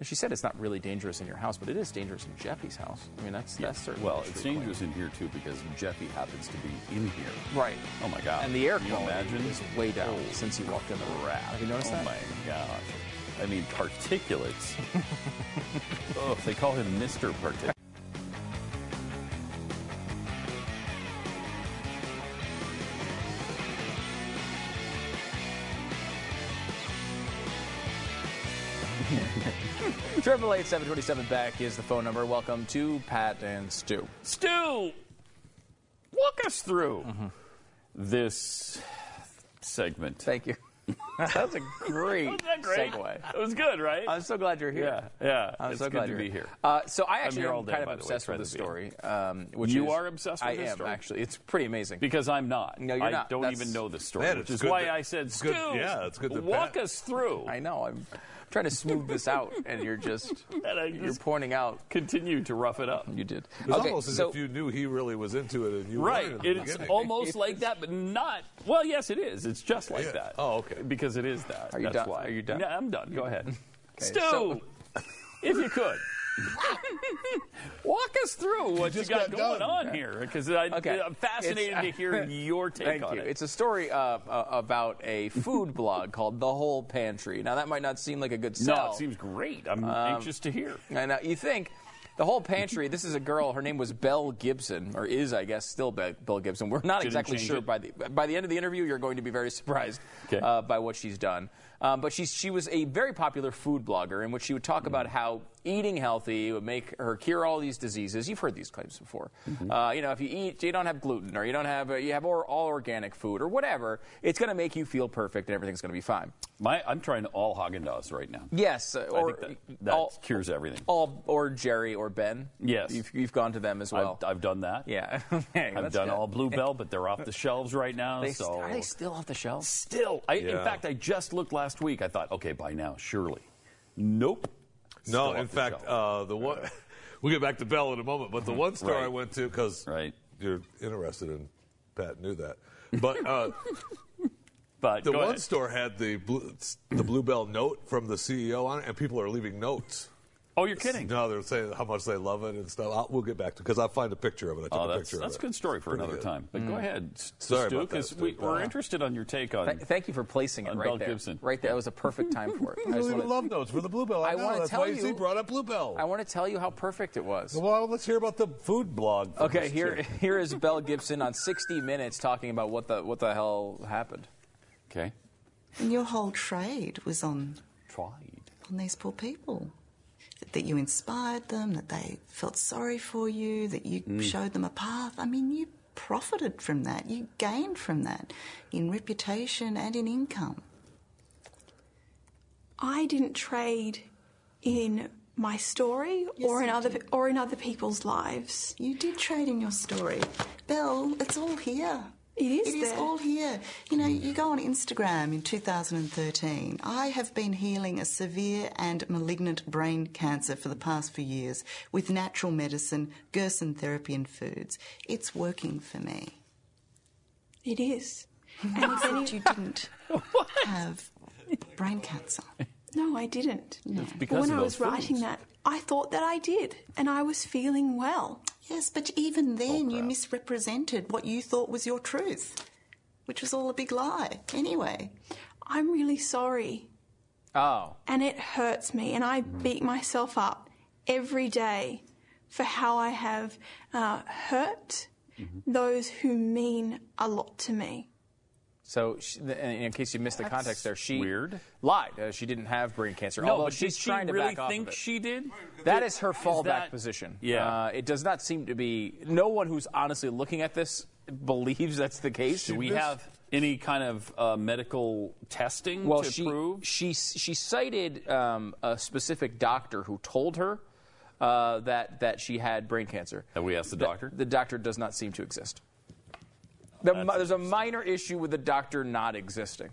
She said it's not really dangerous in your house, but it is dangerous in Jeffy's house. I mean, that's yeah. that's certainly well, it's dangerous clean. in here, too, because Jeffy happens to be in here. Right. Oh, my God. And the air quality is way down oh, since you walked in the room. Have you noticed oh that? Oh, my God. I mean, particulates. Oh, they call him Mister Particulates. triple eight, seven two seven back is the phone number. Welcome to Pat and Stu. Stu, walk us through mm-hmm. this segment. Thank you. That was a great, Wasn't that great segue. It was good, right? I'm so glad you're here. Yeah, yeah. I'm it's so glad good to be here. Uh, so I actually am day, kind of obsessed way, with this story. Um, which you is, are obsessed with I this am, story? I am, actually. It's pretty amazing. Because I'm not. No, you're I not. I don't That's, even know this story, man, which is why that, I said, Stu, yeah, it's good to walk Pat. us through. I know. I'm trying to smooth this out, and you're just, and I just you're pointing out. Continue to rough it up. You did. It's okay, almost so, as if you knew he really was into it. And you right. It's almost like that, but not. Well, yes, it is. It's just like that. Oh, okay. Because it is that. Are you That's done? Why. Are you done? No, I'm done. Go ahead. Okay, Stu, so if you could, walk us through what you, you got, got going done. on okay. here. Because okay. I'm fascinated it's, to hear uh, your take thank on you. it. It's a story uh, uh, about a food blog called The Whole Pantry. Now, that might not seem like a good sell. No, it seems great. I'm um, anxious to hear. And uh, you think The Whole Pantry, this is a girl. Her name was Belle Gibson, or is, I guess, still Belle Gibson. We're not Didn't exactly sure. It. By the by the end of the interview, you're going to be very surprised okay. uh, by what she's done. Um, but she's, she was a very popular food blogger in which she would talk mm-hmm. about how eating healthy would make her cure all these diseases. You've heard these claims before. Mm-hmm. Uh, you know, if you eat, you don't have gluten, or you don't have, uh, you have or, all organic food, or whatever, it's going to make you feel perfect and everything's going to be fine. My, I'm trying all Haagen-Dazs right now. Yes. Uh, or I think that, that all, cures everything. All, or Jerry or Ben. Yes. You've, you've gone to them as well. I've, I've done that. Yeah. Okay, I've done good. all Blue Bell, but they're off the shelves right now. They, so. Are they still off the shelves? Still. I, yeah. In fact, I just looked last Last week, I thought, okay, by now, surely. Nope. Still no, in fact, uh, the one we'll get back to Belle in a moment, but the one store right. I went to, because right. you're interested in Pat knew that, but, uh, but the one ahead. store had the blue, the Blue Bell note from the C E O on it, and people are leaving notes. Oh, you're kidding. No, they're saying how much they love it and stuff. I'll, we'll get back to it because I'll find a picture of it. I took oh, a picture of it. That's a good story for another good. time. But mm. go ahead, Sorry Stu, because we, we're interested on your take on Th- Thank you for placing it right Belle there. Gibson. Right there. That was a perfect time for it. I really wanna, love notes for the Blue Bell. I, I want to tell you. He brought up Blue Bell. I want to tell you how perfect it was. Well, let's hear about the food blog. Okay, here, here is Belle Gibson on sixty minutes talking about what the, what the hell happened. Okay. And your whole trade was on... Tried. On these poor people. That you inspired them, that they felt sorry for you, that you mm. showed them a path. I mean, you profited from that. You gained from that in reputation and in income. I didn't trade in my story yes, or in other did. or in other people's lives. You did trade in your story. Belle, it's all here. It is It is there. all here. You know, you go on Instagram in two thousand thirteen. I have been healing a severe and malignant brain cancer for the past few years with natural medicine, Gerson therapy and foods. It's working for me. It is. And then you didn't have brain cancer. No, I didn't. No. Because when of I was foods. writing that, I thought that I did, and I was feeling well. Yes, but even then you misrepresented what you thought was your truth, which was all a big lie. Anyway, I'm really sorry. Oh. And it hurts me, and I beat myself up every day for how I have uh, hurt mm-hmm. those who mean a lot to me. So, she, in case you missed the That's context there, she weird. lied. Uh, she didn't have brain cancer. No, although but she's she trying to really back off think of it. She did? That is her fallback that, position. Yeah. Uh, it does not seem to be. No one who's honestly looking at this believes that's the case. Do we this? have any kind of uh, medical testing well, to she, prove? She she cited um, a specific doctor who told her uh, that that she had brain cancer. Have we asked the doctor? The, the doctor does not seem to exist. The, there's a minor issue with the doctor not existing.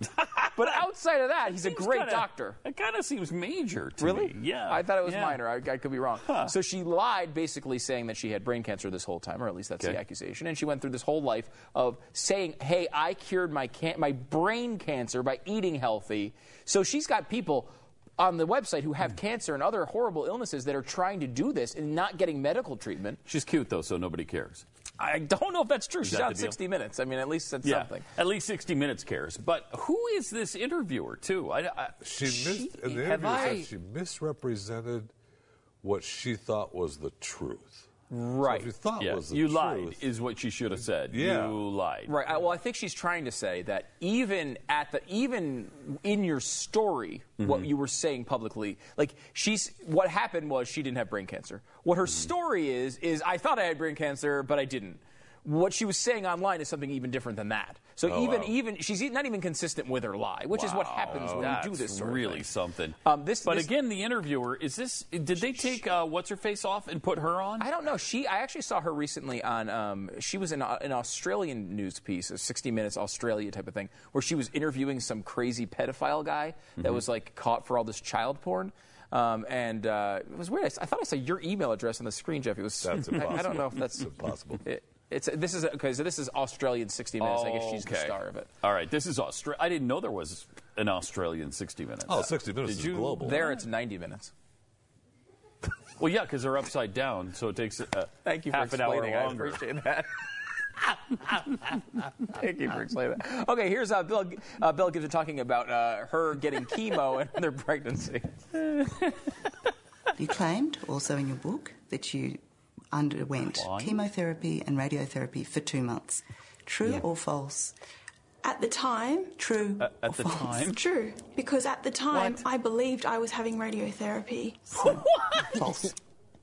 But outside of that, he's a great kinda, doctor. It kind of seems major to really? me. Really? Yeah. I thought it was yeah. minor. I, I could be wrong. Huh. So she lied, basically saying that she had brain cancer this whole time, or at least that's okay. the accusation. And she went through this whole life of saying, hey, I cured my can- my brain cancer by eating healthy. So she's got people on the website who have mm. cancer and other horrible illnesses that are trying to do this and not getting medical treatment. She's cute, though, so nobody cares. I don't know if that's true. Is She's that on sixty minutes. I mean, at least that's yeah, something. At least sixty minutes cares. But who is this interviewer, too? I, I, she mis- she, the interviewer I, said she misrepresented what she thought was the truth. Right. So if you thought yeah. was the you truth, lied is what she should have said. Yeah. You lied. Right. I, well, I think she's trying to say that even at the even in your story, mm-hmm. what you were saying publicly, like she's what happened was she didn't have brain cancer. What her mm-hmm. story is is I thought I had brain cancer, but I didn't. What she was saying online is something even different than that. So oh, even wow. even she's not even consistent with her lie, which wow. is what happens when That's you do this sort really of thing. something. Um, this, but this, again, the interviewer is this. Did they take uh, what's her face off and put her on? I don't know. She I actually saw her recently on. Um, she was in uh, an Australian news piece, a sixty minutes Australia type of thing, where she was interviewing some crazy pedophile guy that mm-hmm. was like caught for all this child porn. Um, and uh, it was weird. I, I thought I saw your email address on the screen, Jeff. It was. That's I, impossible. I don't know if that's impossible. It, It's this is okay. So this is Australian sixty minutes. Oh, I guess she's okay. the star of it. All right, this is Austra. I didn't know there was an Australian sixty minutes. Oh, sixty minutes Did you, is global. There, right? It's ninety minutes. Well, yeah, because they're upside down, so it takes uh, Thank you half for an hour longer. I appreciate that. Thank you for explaining that. Okay, here's uh, Bill, uh, Belle Gibson talking about uh, her getting chemo and their pregnancy. You claimed also in your book that you underwent chemotherapy and radiotherapy for two months. True yeah. or false? At the time, true. Uh, at or the false? time, true. Because at the time, what? I believed I was having radiotherapy. So what? False.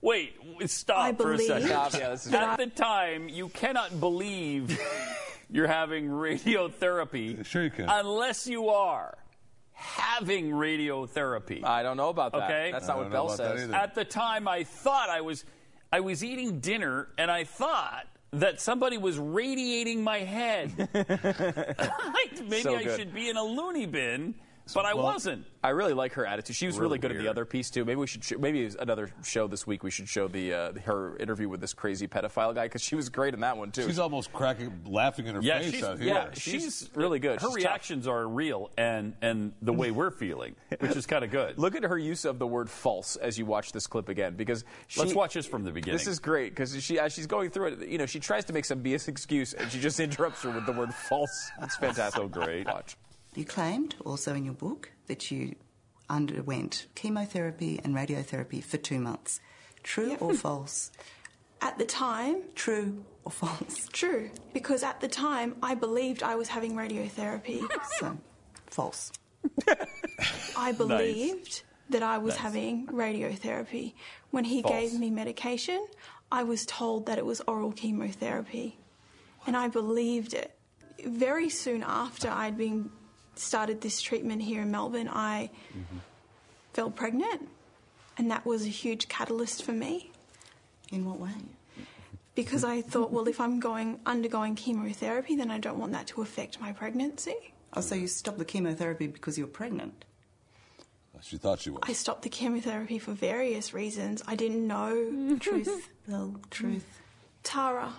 Wait, stop I for a second. Stop. Yeah, this is at the time, you cannot believe you're having radiotherapy. Sure you can. Unless you are having radiotherapy. I don't know about that. Okay, that's not what Belle says. At the time, I thought I was. I was eating dinner, and I thought that somebody was radiating my head. Maybe so I should be in a loony bin, but I well, wasn't. I really like her attitude. She was really, really good weird. at the other piece, too. Maybe we should. Sh- maybe another show this week we should show the uh, her interview with this crazy pedophile guy, because she was great in that one, too. She's almost cracking, laughing in her yeah, face out here. Yeah, she's, she's really good. Her she's reactions tough. are real and, and the way we're feeling, which is kind of good. Look at her use of the word false as you watch this clip again, because she, Let's watch this from the beginning. This is great, because she, as she's going through it, you know, she tries to make some B S excuse, and she just interrupts her with the word false. It's fantastic. So great. Watch. You claimed, also in your book, that you underwent chemotherapy and radiotherapy for two months. True yeah. or false? At the time, true or false? True, because at the time, I believed I was having radiotherapy. So, false. I believed nice. that I was nice. having radiotherapy. When he false. gave me medication, I was told that it was oral chemotherapy. What? And I believed it. Very soon after I'd been... started this treatment here in Melbourne, I mm-hmm. fell pregnant, and that was a huge catalyst for me. In what way? Because I thought, well, if I'm going undergoing chemotherapy, then I don't want that to affect my pregnancy. Oh, so you stopped the chemotherapy because you were pregnant? She thought she was. I stopped the chemotherapy for various reasons. I didn't know. Truth. The truth. Tara.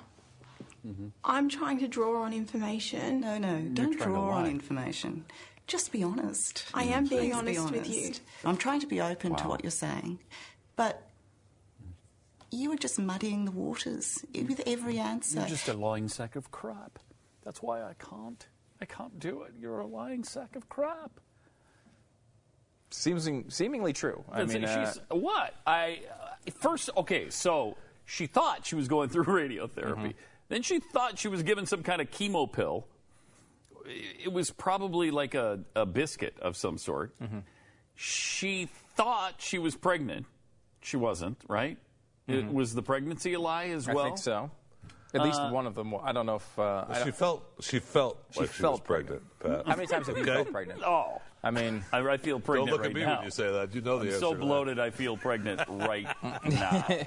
Mm-hmm. I'm trying to draw on information. No, no, don't draw on information. Just be honest. I am being honest, be honest with you. I'm trying to be open wow. to what you're saying, but you were just muddying the waters with every answer. You're just a lying sack of crap. That's why I can't. I can't do it. You're a lying sack of crap. seeming, seemingly true. I it's, mean, she's, uh, what? I uh, first, okay, so she thought she was going through radiotherapy. Mm-hmm. Then she thought she was given some kind of chemo pill. It was probably like a, a biscuit of some sort. Mm-hmm. She thought she was pregnant. She wasn't, right? Mm-hmm. It was the pregnancy a lie as well? I think so. At least uh, one of them. I don't know if uh, well, she felt. She felt she like felt she was pregnant. pregnant Pat. How many times have you okay. felt pregnant? Oh, I mean, I, I feel pregnant. Don't look right at me now. When you say that. You know I'm the answer. So bloated, I feel pregnant right now.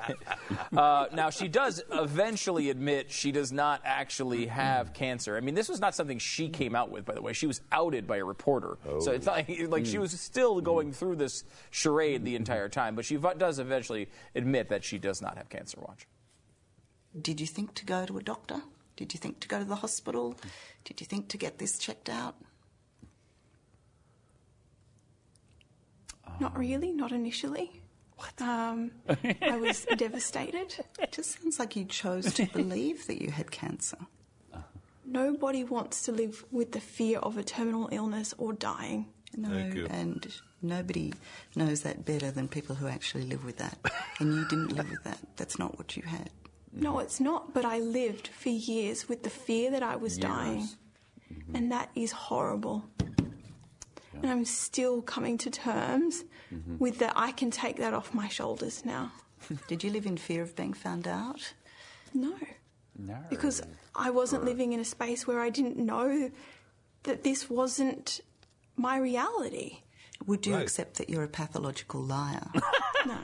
uh, now she does eventually admit she does not actually have mm. cancer. I mean, this was not something she came out with, by the way. She was outed by a reporter, oh. so it's not like, like mm. she was still going mm. through this charade the entire time. But she does eventually admit that she does not have cancer. Watch. Did you think to go to a doctor? Did you think to go to the hospital? Did you think to get this checked out? Um, not really, not initially. What? Um, I was devastated. It just sounds like you chose to believe that you had cancer. Nobody wants to live with the fear of a terminal illness or dying. No, Thank you. and nobody knows that better than people who actually live with that. And you didn't live with that. That's not what you had. No, it's not, but I lived for years with the fear that I was years. dying. Mm-hmm. And that is horrible. Yeah. And I'm still coming to terms mm-hmm. with that. I can take that off my shoulders now. Did you live in fear of being found out? No. No. Because I wasn't living in a space where I didn't know that this wasn't my reality. Would you right. accept that you're a pathological liar? No.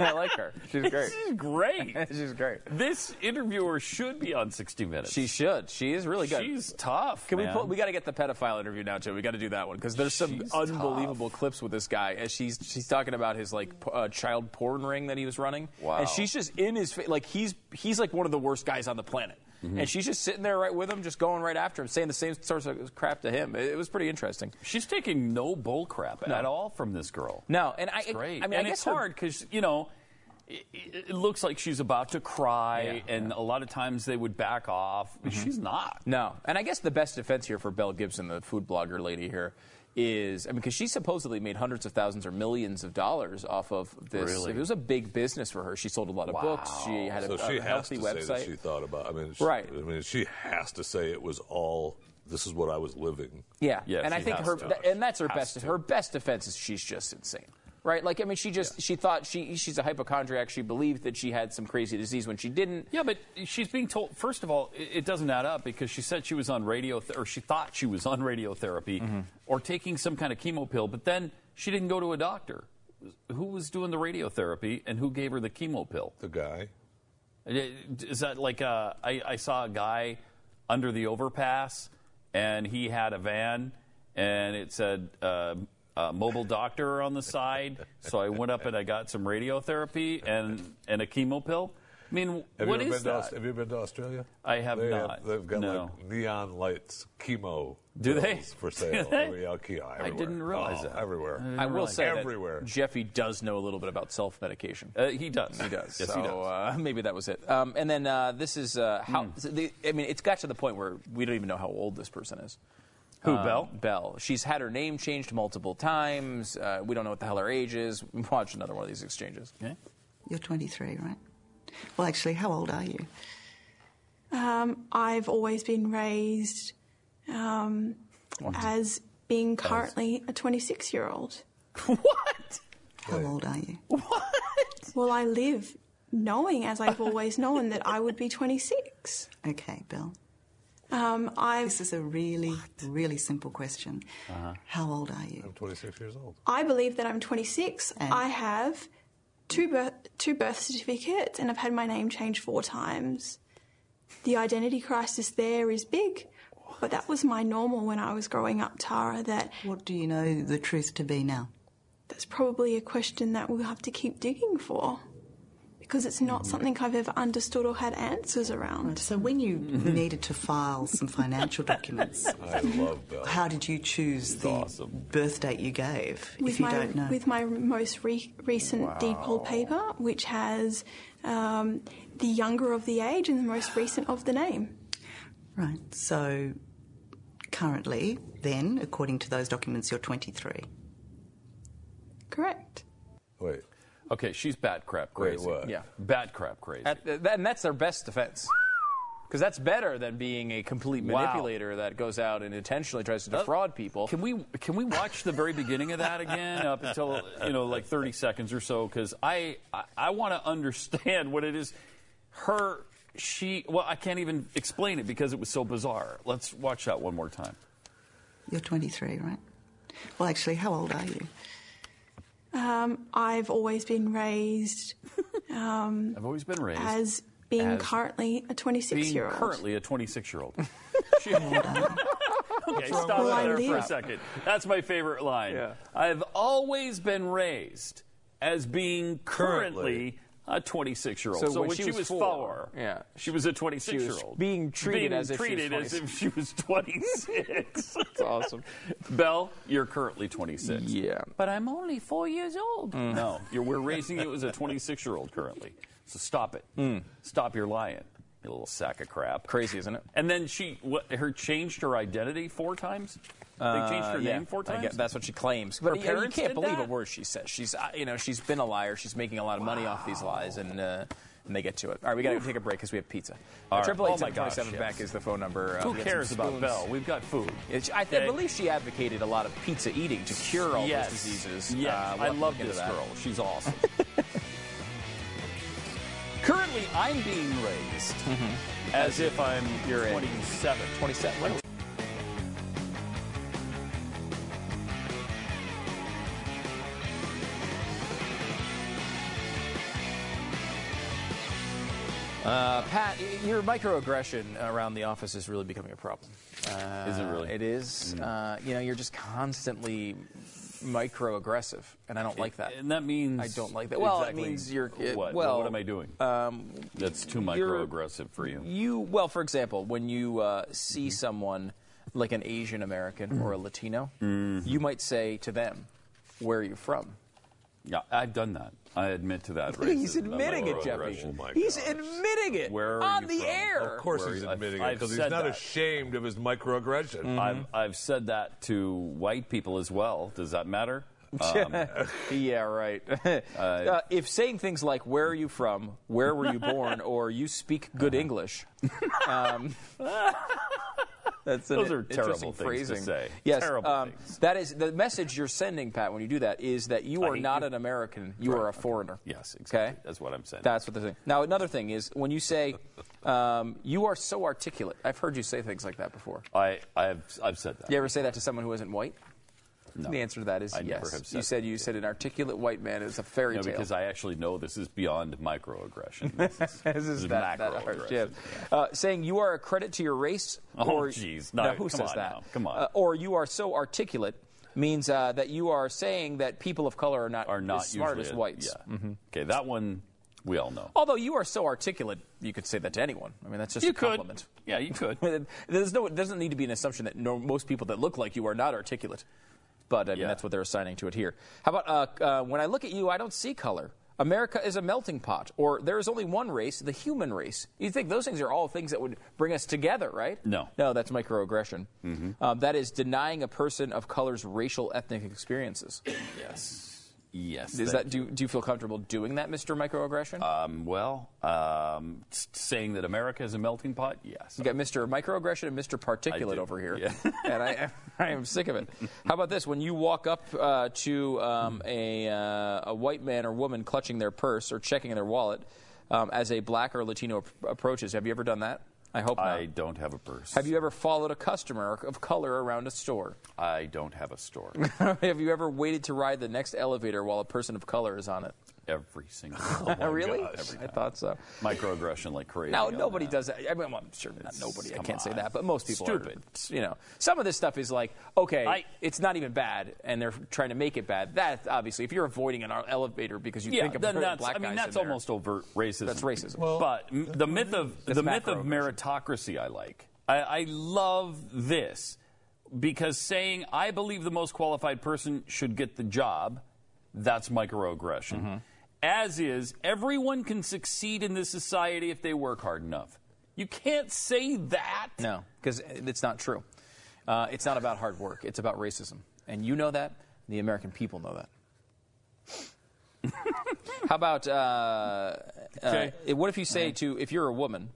I like her. She's great. She's great. She's great. This interviewer should be on sixty minutes. She should. She is really good. She's tough. Can man. we pull, we got to get the pedophile interview now too. We got to do that one because there's some she's unbelievable tough. clips with this guy. As she's she's talking about his like p uh, child porn ring that he was running. Wow. And she's just in his face. Like he's he's like one of the worst guys on the planet. Mm-hmm. And she's just sitting there right with him, just going right after him, saying the same sorts of crap to him. It, it was pretty interesting. She's taking no bull crap no. at all from this girl. No, and I, great. I, I mean, and I it's hard because you know, it, it looks like she's about to cry, yeah, and yeah. a lot of times they would back off. Mm-hmm. She's not. No, and I guess the best defense here for Belle Gibson, the food blogger lady here, is I mean, because she supposedly made hundreds of thousands or millions of dollars off of this. Really? It was a big business for her. She sold a lot of wow. books. She had so a, she a healthy has to website. Say that she thought about. I mean, she, right. I mean, she has to say it was all. This is what I was living. Yeah, yeah and I think her, th and that's her has best. To. Her best defense is she's just insane. Right, like I mean, she just yeah. she thought she she's a hypochondriac. She believed that she had some crazy disease when she didn't. Yeah, but she's being told. First of all, it, it doesn't add up because she said she was on radio th or she thought she was on radiotherapy mm-hmm. or taking some kind of chemo pill, but then she didn't go to a doctor. Who was doing the radiotherapy and who gave her the chemo pill? The guy. Is that like a, I, I saw a guy under the overpass and he had a van and it said. Uh, Uh, mobile doctor on the side, so I went up and I got some radiotherapy and and a chemo pill. I mean, have what is that? To, have you been to Australia? I have they not. Have, they've got no. like neon lights, chemo. Do they for sale? Everywhere. I didn't realize oh, that. Everywhere. I, I will realize. say everywhere. That Jeffy does know a little bit about self-medication. Uh, he does. He does. Yes, so, he does. Uh, maybe that was it. Um, and then uh, this is uh, how. Mm. So the, I mean, it's got to the point where we don't even know how old this person is. Who, um, Belle? Belle. She's had her name changed multiple times. Uh, we don't know what the hell her age is. Watch another one of these exchanges. Okay. You're twenty-three, right? Well, actually, how old are you? Um, I've always been raised um, as being currently a twenty-six-year-old. What? How old are you? What? Well, I live knowing, as I've always known, that I would be twenty-six. Okay, Belle. Um, this is a really, what? really simple question. Uh-huh. How old are you? I'm twenty-six years old. I believe that I'm twenty-six. And I have two birth, two birth certificates, and I've had my name changed four times. The identity crisis there is big, what? but that was my normal when I was growing up, Tara. That what do you know the truth to be now? That's probably a question that we'll have to keep digging for. Because it's not something I've ever understood or had answers around. So when you needed to file some financial documents, I love Belle. How did you choose the awesome. birth date you gave, with if you my, don't know? With my most re recent wow. deed poll paper, which has um, the younger of the age and the most recent of the name. Right. So currently, then, according to those documents, you're twenty-three. Correct. Wait. Okay, she's bat crap crazy. Wait, what? Yeah, bat crap crazy. At the, that, and that's their best defense. Because that's better than being a complete manipulator wow. that goes out and intentionally tries to defraud people. Can we can we watch the very beginning of that again up until, you know, like thirty seconds or so? Because I, I, I want to understand what it is. Her, she, well, I can't even explain it because it was so bizarre. Let's watch that one more time. You're twenty-three, right? Well, actually, how old are you? Um, I've always been raised. Um, I've always been raised as being as currently a twenty-six-year-old. Being currently a twenty-six-year-old. Okay, stop there for a second. That's my favorite line. Yeah. I've always been raised as being currently a twenty-six-year-old. So, so when, when she, she was, was four, four yeah, she was a twenty-six-year-old. Being treated, being as, if treated as if she was twenty-six. That's awesome. Belle, you're currently twenty-six. Yeah. But I'm only four years old. Mm. No, you're, we're raising you as a twenty-six-year-old currently. So stop it. Mm. Stop your lying, you little sack of crap. Crazy, isn't it? And then she what, her changed her identity four times? They changed her uh, name yeah. four times? I guess that's what she claims. But her parents you can't believe that? a word she says. She's, you know, she's been a liar. She's making a lot of wow. money off these lies, and uh, and they get to it. All right, we got to take a break because we have pizza. Triple eight seven twenty seven back is the phone number. Uh, Who cares about Belle? We've got food. It's, I, th- I believe she advocated a lot of pizza eating to cure all yes. those diseases. Yes, uh, we'll I love this girl. She's awesome. Currently, I'm being raised mm-hmm. as, as if I'm twenty-seven. twenty-seven. Right? Uh, Pat, your microaggression around the office is really becoming a problem. Uh, is it really? It is. Mm-hmm. Uh, you know, you're just constantly microaggressive, and I don't like that. And that means I don't like that. Well, exactly it means you're it, what? Well, what am I doing? Um, That's too microaggressive for you. You well, for example, when you uh, see mm-hmm. someone like an Asian American mm-hmm. or a Latino, mm-hmm. you might say to them, "Where are you from?" Yeah, I've done that. I admit to that. Racism. He's admitting it, Jeffy. Oh he's gosh. admitting it Where on the from? air. Of course Where he's admitting I've, it because he's not that. ashamed of his microaggression. Mm-hmm. I've, I've said that to white people as well. Does that matter? Um, yeah, right. uh, uh, if saying things like, where are you from, where were you born, or you speak good uh-huh. English. Um, that's Those are terrible things phrasing. to say. Yes, terrible um, things. That is, the message you're sending, Pat, when you do that, is that you are not you. an American, you right. are a foreigner. Yes, exactly. Okay? That's what I'm saying. That's what they're saying. Now, another thing is, when you say, um, you are so articulate. I've heard you say things like that before. I, I've, I've said that. You ever say that to someone who isn't white? No. The answer to that is I yes. Never said you said you that. said an articulate white man is a fairy no, tale. Because I actually know this is beyond microaggression. This is, this is, is macroaggression. Yeah. Uh, saying you are a credit to your race. Or, oh, jeez. No, now, who says that? Now. Come on. Uh, or you are so articulate means uh, that you are saying that people of color are not, are not as smart as whites. A, yeah. mm-hmm. Okay, that one we all know. Although you are so articulate, you could say that to anyone. I mean, that's just you a compliment. Could. Yeah, you could. There's no. It doesn't need to be an assumption that no, most people that look like you are not articulate. But, I mean, yeah. that's what they're assigning to it here. How about, uh, uh, when I look at you, I don't see color. America is a melting pot. Or there is only one race, the human race. You'd think those things are all things that would bring us together, right? No. No, that's microaggression. Mm-hmm. Um, that is denying a person of color's racial ethnic experiences. Yes. Yes. Is that, do, do you feel comfortable doing that, Mister Microaggression? Um, well, um, saying that America is a melting pot, yes. You got Mister Microaggression and Mister Particulate over here. Yeah. And I, I am sick of it. How about this? When you walk up uh, to um, a, uh, a white man or woman clutching their purse or checking their wallet um, as a black or Latino ap- approaches, have you ever done that? I hope not. I don't have a purse. Have you ever followed a customer of color around a store? I don't have a store. Have you ever waited to ride the next elevator while a person of color is on it? Every single time. Oh really? Every I time. thought so. Microaggression like crazy. Now, nobody that. does that. I mean, well, I'm sure it's, not nobody. I can't on. say that, but most people Stupid. are. You know, some of this stuff is like, okay, I, it's not even bad, and they're trying to make it bad. That, obviously, if you're avoiding an elevator because you yeah, think of then that's, black guys I mean, that's in almost there, overt racism. That's racism. Well, but m- the myth of the myth of meritocracy I like. I, I love this because saying, I believe the most qualified person should get the job, that's microaggression. Mm-hmm. As is, everyone can succeed in this society if they work hard enough. You can't say that. No, because it's not true. Uh, it's not about hard work. It's about racism. And you know that. The American people know that. How about uh, uh, what if you say to, if you're a woman,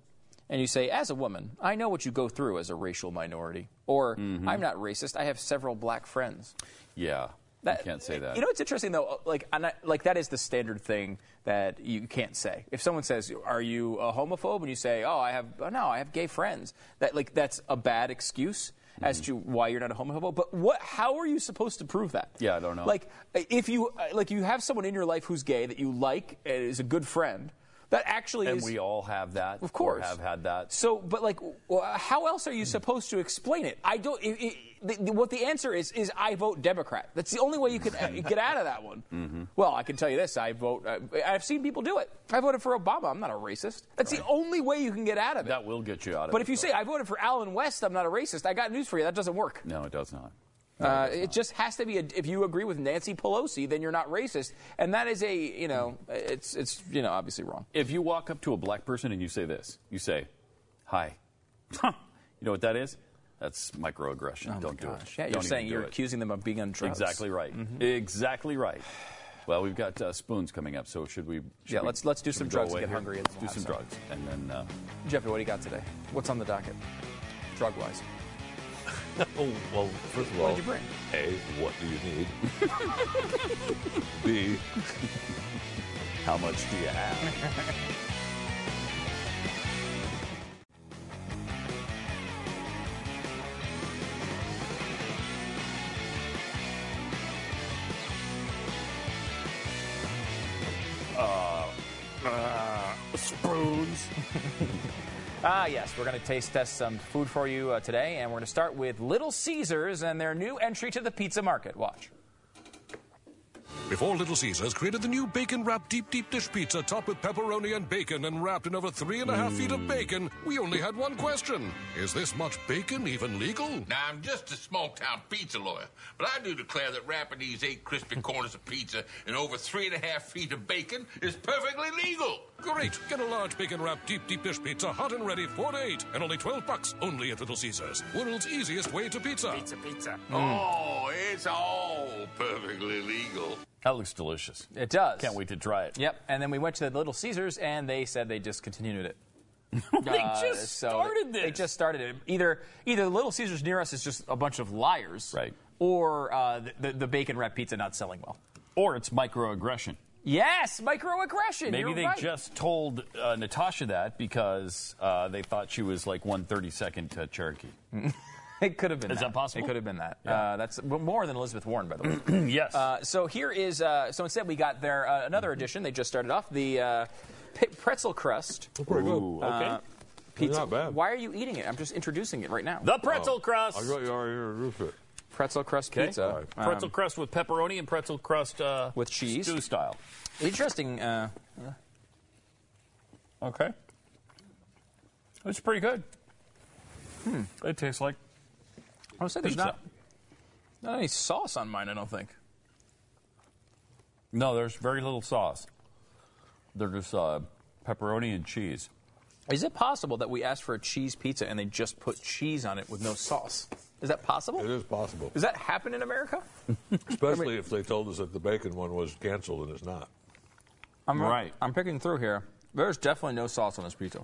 and you say, as a woman, I know what you go through as a racial minority. Or, mm-hmm. I'm not racist, I have several black friends. Yeah, that, you can't say that. You know, it's interesting, though, like, I'm not, like that is the standard thing that you can't say. If someone says, are you a homophobe? And you say, oh, I have, oh, no, I have gay friends. That, like, that's a bad excuse. As to why you're not a homophobe, but what? How are you supposed to prove that? Yeah, I don't know. Like, if you like, you have someone in your life who's gay that you like and is a good friend. That actually and is. And we all have that. Of course, or have had that. So, but like, how else are you supposed to explain it? I don't. It, it, the, what the answer is is I vote Democrat. That's the only way you can get out of that one. Mm-hmm. Well, I can tell you this: I vote. I, I've seen people do it. I voted for Obama. I'm not a racist. That's right. The only way you can get out of it. That will get you out of but it. But if you though. say I voted for Allen West, I'm not a racist. I got news for you: that doesn't work. No, it does not. No, uh, it, does it not. Just has to be. A, if you agree with Nancy Pelosi, then you're not racist, and that is a you know, it's it's you know obviously wrong. If you walk up to a black person and you say this, you say, "Hi," you know what that is. That's microaggression. Oh don't do it. Yeah, don't you're saying you're it. accusing them of being on drugs. Exactly right. Mm-hmm. Exactly right. Well, we've got uh, spoons coming up, so should we? Should yeah, we, let's let's do some drugs. And get hungry. Let's do some drugs, and then. Uh, Jeffy, what do you got today? What's on the docket, drug wise? Oh well, first of all, what did you bring? A, what do you need? B, how much do you have? Spoons. Ah, yes, we're going to taste test some food for you uh, today, and we're going to start with Little Caesars and their new entry to the pizza market. Watch. Before Little Caesars created the new bacon-wrapped deep-deep dish pizza topped with pepperoni and bacon and wrapped in over three and a half mm. feet of bacon, we only had one question. Is this much bacon even legal? Now, I'm just a small-town pizza lawyer, but I do declare that wrapping these eight crispy corners of pizza in over three and a half feet of bacon is perfectly legal. Great. Get a large bacon-wrapped deep-deep dish pizza hot and ready four to eight and only twelve bucks only at Little Caesars. World's easiest way to pizza. Pizza, pizza. Mm. Oh, it's all perfectly legal. That looks delicious. It does. Can't wait to try it. Yep. And then we went to the Little Caesars, and they said they discontinued it. they uh, just so started they, this. They just started it. Either either Little Caesars near us is just a bunch of liars, right? Or uh, the, the bacon wrapped pizza not selling well. Or it's microaggression. Yes, microaggression. Maybe You're they right. just told uh, Natasha that because uh, they thought she was like one thirty-second uh, Cherokee. It could have been. Is that, that possible? It could have been that. Yeah. Uh, that's more than Elizabeth Warren, by the way. Yes. Uh, so here is. Uh, so instead, we got their uh, another mm-hmm. edition. They just started off the uh, pretzel crust. Pretty Ooh, good. Okay. Uh, pizza. Not bad. Why are you eating it? I'm just introducing it right now. The pretzel oh. crust. I got you already introduced it. Pretzel crust okay. pizza. Right. Um, pretzel crust with pepperoni and pretzel crust uh, with cheese. Stew style. Interesting. Uh, okay. It's pretty good. Hmm. It tastes like. I would say there's not, not any sauce on mine, I don't think. No, there's very little sauce. They're just uh, pepperoni and cheese. Is it possible that we asked for a cheese pizza and they just put cheese on it with no sauce? Is that possible? It is possible. Does that happen in America? Especially I mean, if they told us that the bacon one was canceled and it's not. I'm right. I'm picking through here. There's definitely no sauce on this pizza.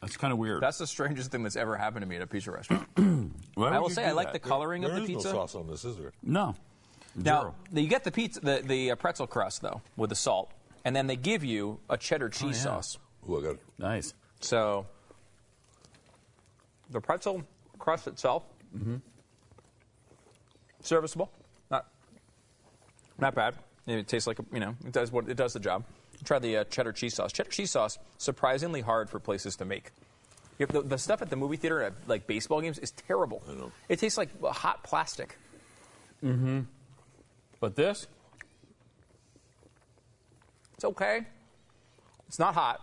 That's kind of weird. That's the strangest thing that's ever happened to me at a pizza restaurant. I will say I like that? the coloring there, there of the pizza. There is no sauce on this, is there? No. Now, Zero. You get the pizza, the, the pretzel crust, though, with the salt, and then they give you a cheddar cheese oh, yeah. sauce. Ooh, I got it. Nice. So, the pretzel crust itself, mm-hmm. serviceable, not not bad. It tastes like, a, you know, it does what it does the job. Try the uh, cheddar cheese sauce. Cheddar cheese sauce, surprisingly hard for places to make. The, the stuff at the movie theater at like baseball games is terrible. I know. It tastes like hot plastic. Mm-hmm. But this, it's okay. It's not hot.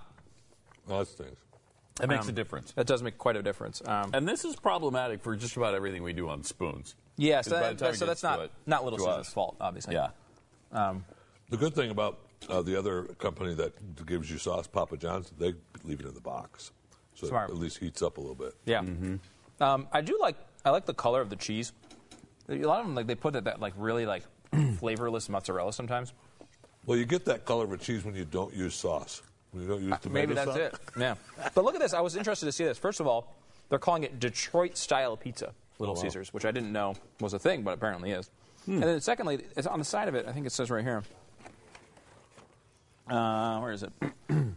No, it stinks. That makes um, a difference. That does make quite a difference. Um, and this is problematic for just about everything we do on spoons. Yeah, so, that, that, so that's not it, not Little Caesar's fault, obviously. Yeah. Um, the good thing about Uh, the other company that gives you sauce, Papa John's, they leave it in the box, so Smart. It at least heats up a little bit. Yeah, mm-hmm. um, I do like I like the color of the cheese. A lot of them like they put it that like really like flavorless mozzarella sometimes. Well, you get that color of a cheese when you don't use sauce. When you don't use tomato Maybe that's sauce. it. Yeah. But look at this. I was interested to see this. First of all, they're calling it Detroit-style pizza, Little oh, wow. Caesars, which I didn't know was a thing, but apparently is. Hmm. And then secondly, it's on the side of it, I think it says right here. Uh, where is it?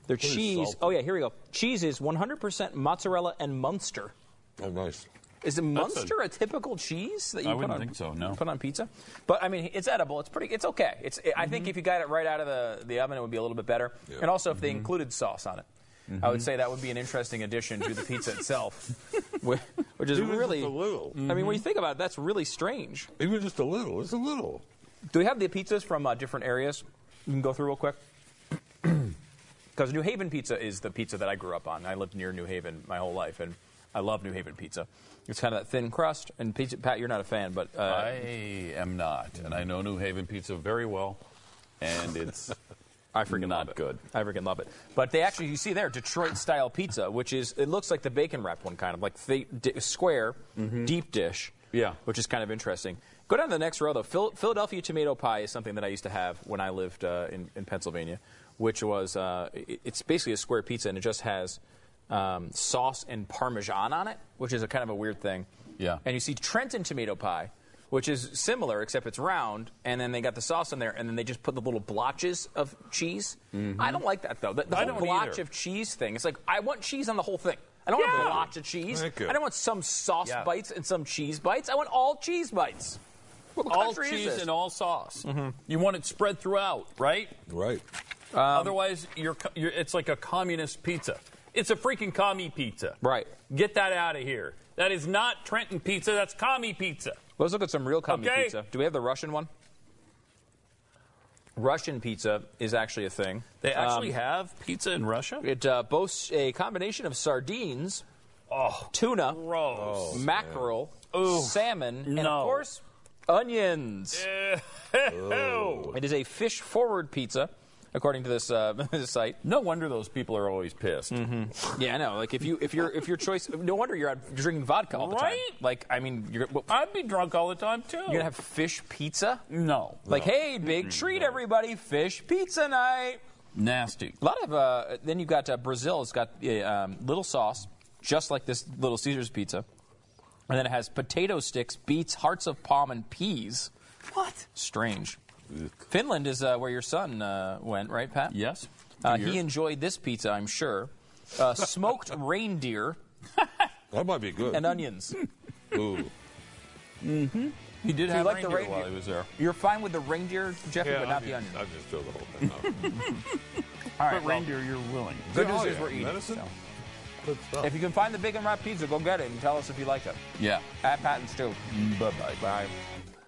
Their cheese. Oh, yeah, here we go. Cheese is one hundred percent mozzarella and Munster. Oh, nice. Is the Munster a, a typical cheese that you I put wouldn't on, think so, no. put on pizza? But I mean, it's edible. It's pretty. It's okay. It's. It, mm-hmm. I think if you got it right out of the, the oven, it would be a little bit better. Yeah. And also, if mm-hmm. they included sauce on it, mm-hmm. I would say that would be an interesting addition to the pizza itself, which is Even really. Just a little. I mean, when you think about it, that's really strange. Even just a little. It's a little. Do we have the pizzas from uh, different areas? You can go through real quick. Because New Haven Pizza is the pizza that I grew up on. I lived near New Haven my whole life, and I love New Haven Pizza. It's kind of that thin crust. And pizza, Pat, you're not a fan, but uh, I am not, and I know New Haven Pizza very well, and it's I freaking not love it. good. I freaking love it. But they actually, you see there, Detroit-style pizza, which is it looks like the bacon wrapped one, kind of like the square mm-hmm. deep dish. Yeah, which is kind of interesting. Go down to the next row though. Phil Philadelphia tomato pie is something that I used to have when I lived uh, in, in Pennsylvania, which was uh, it, it's basically a square pizza, and it just has. Um, sauce and Parmesan on it, which is a kind of a weird thing. Yeah. And you see Trenton tomato pie, which is similar except it's round, and then they got the sauce in there, and then they just put the little blotches of cheese. Mm-hmm. I don't like that though. The, the whole blotch either. of cheese thing. It's like I want cheese on the whole thing. I don't yeah. want a blotch of cheese. I don't want some sauce yeah. bites and some cheese bites. I want all cheese bites. What all cheese and all sauce. Mm-hmm. You want it spread throughout, right? Right. Um, Otherwise, you're, you're it's like a communist pizza. It's a freaking commie pizza. Right. Get that out of here. That is not Trenton pizza. That's commie pizza. Let's look at some real commie okay. pizza. Do we have the Russian one? Russian pizza is actually a thing. They actually um, have pizza in Russia? It uh, boasts a combination of sardines, oh, tuna, gross. mackerel, oh, salmon, no. and, of course, onions. oh. It is a fish-forward pizza. According to this, uh, this site, no wonder those people are always pissed. Mm-hmm. Yeah, I know. Like if you, if you're, if your choice, no wonder you're out drinking vodka all the right? time. Like I mean, you're, well, I'd be drunk all the time too. You're gonna have fish pizza? No. Like no. hey, big mm-hmm. treat, no. everybody! Fish pizza night. Nasty. A lot of uh, then you've got uh, Brazil. It's got a uh, um, little sauce, just like this Little Caesars pizza, and then it has potato sticks, beets, hearts of palm, and peas. What? Strange. Finland is uh, where your son uh, went, right, Pat? Yes. Uh, he enjoyed this pizza, I'm sure. Uh, smoked reindeer. That might be good. And onions. Ooh. Mm-hmm. He did so have reindeer, the reindeer while he was there. You're fine with the reindeer, Jeffrey, yeah, but not I mean, the onions. I just throw the whole thing out. All right, but well, reindeer, you're willing. Good news is we're eating. So. If you can find the big and wrap pizza, go get it and tell us if you like it. Yeah. At Pat and Stu. Bye-bye. Bye.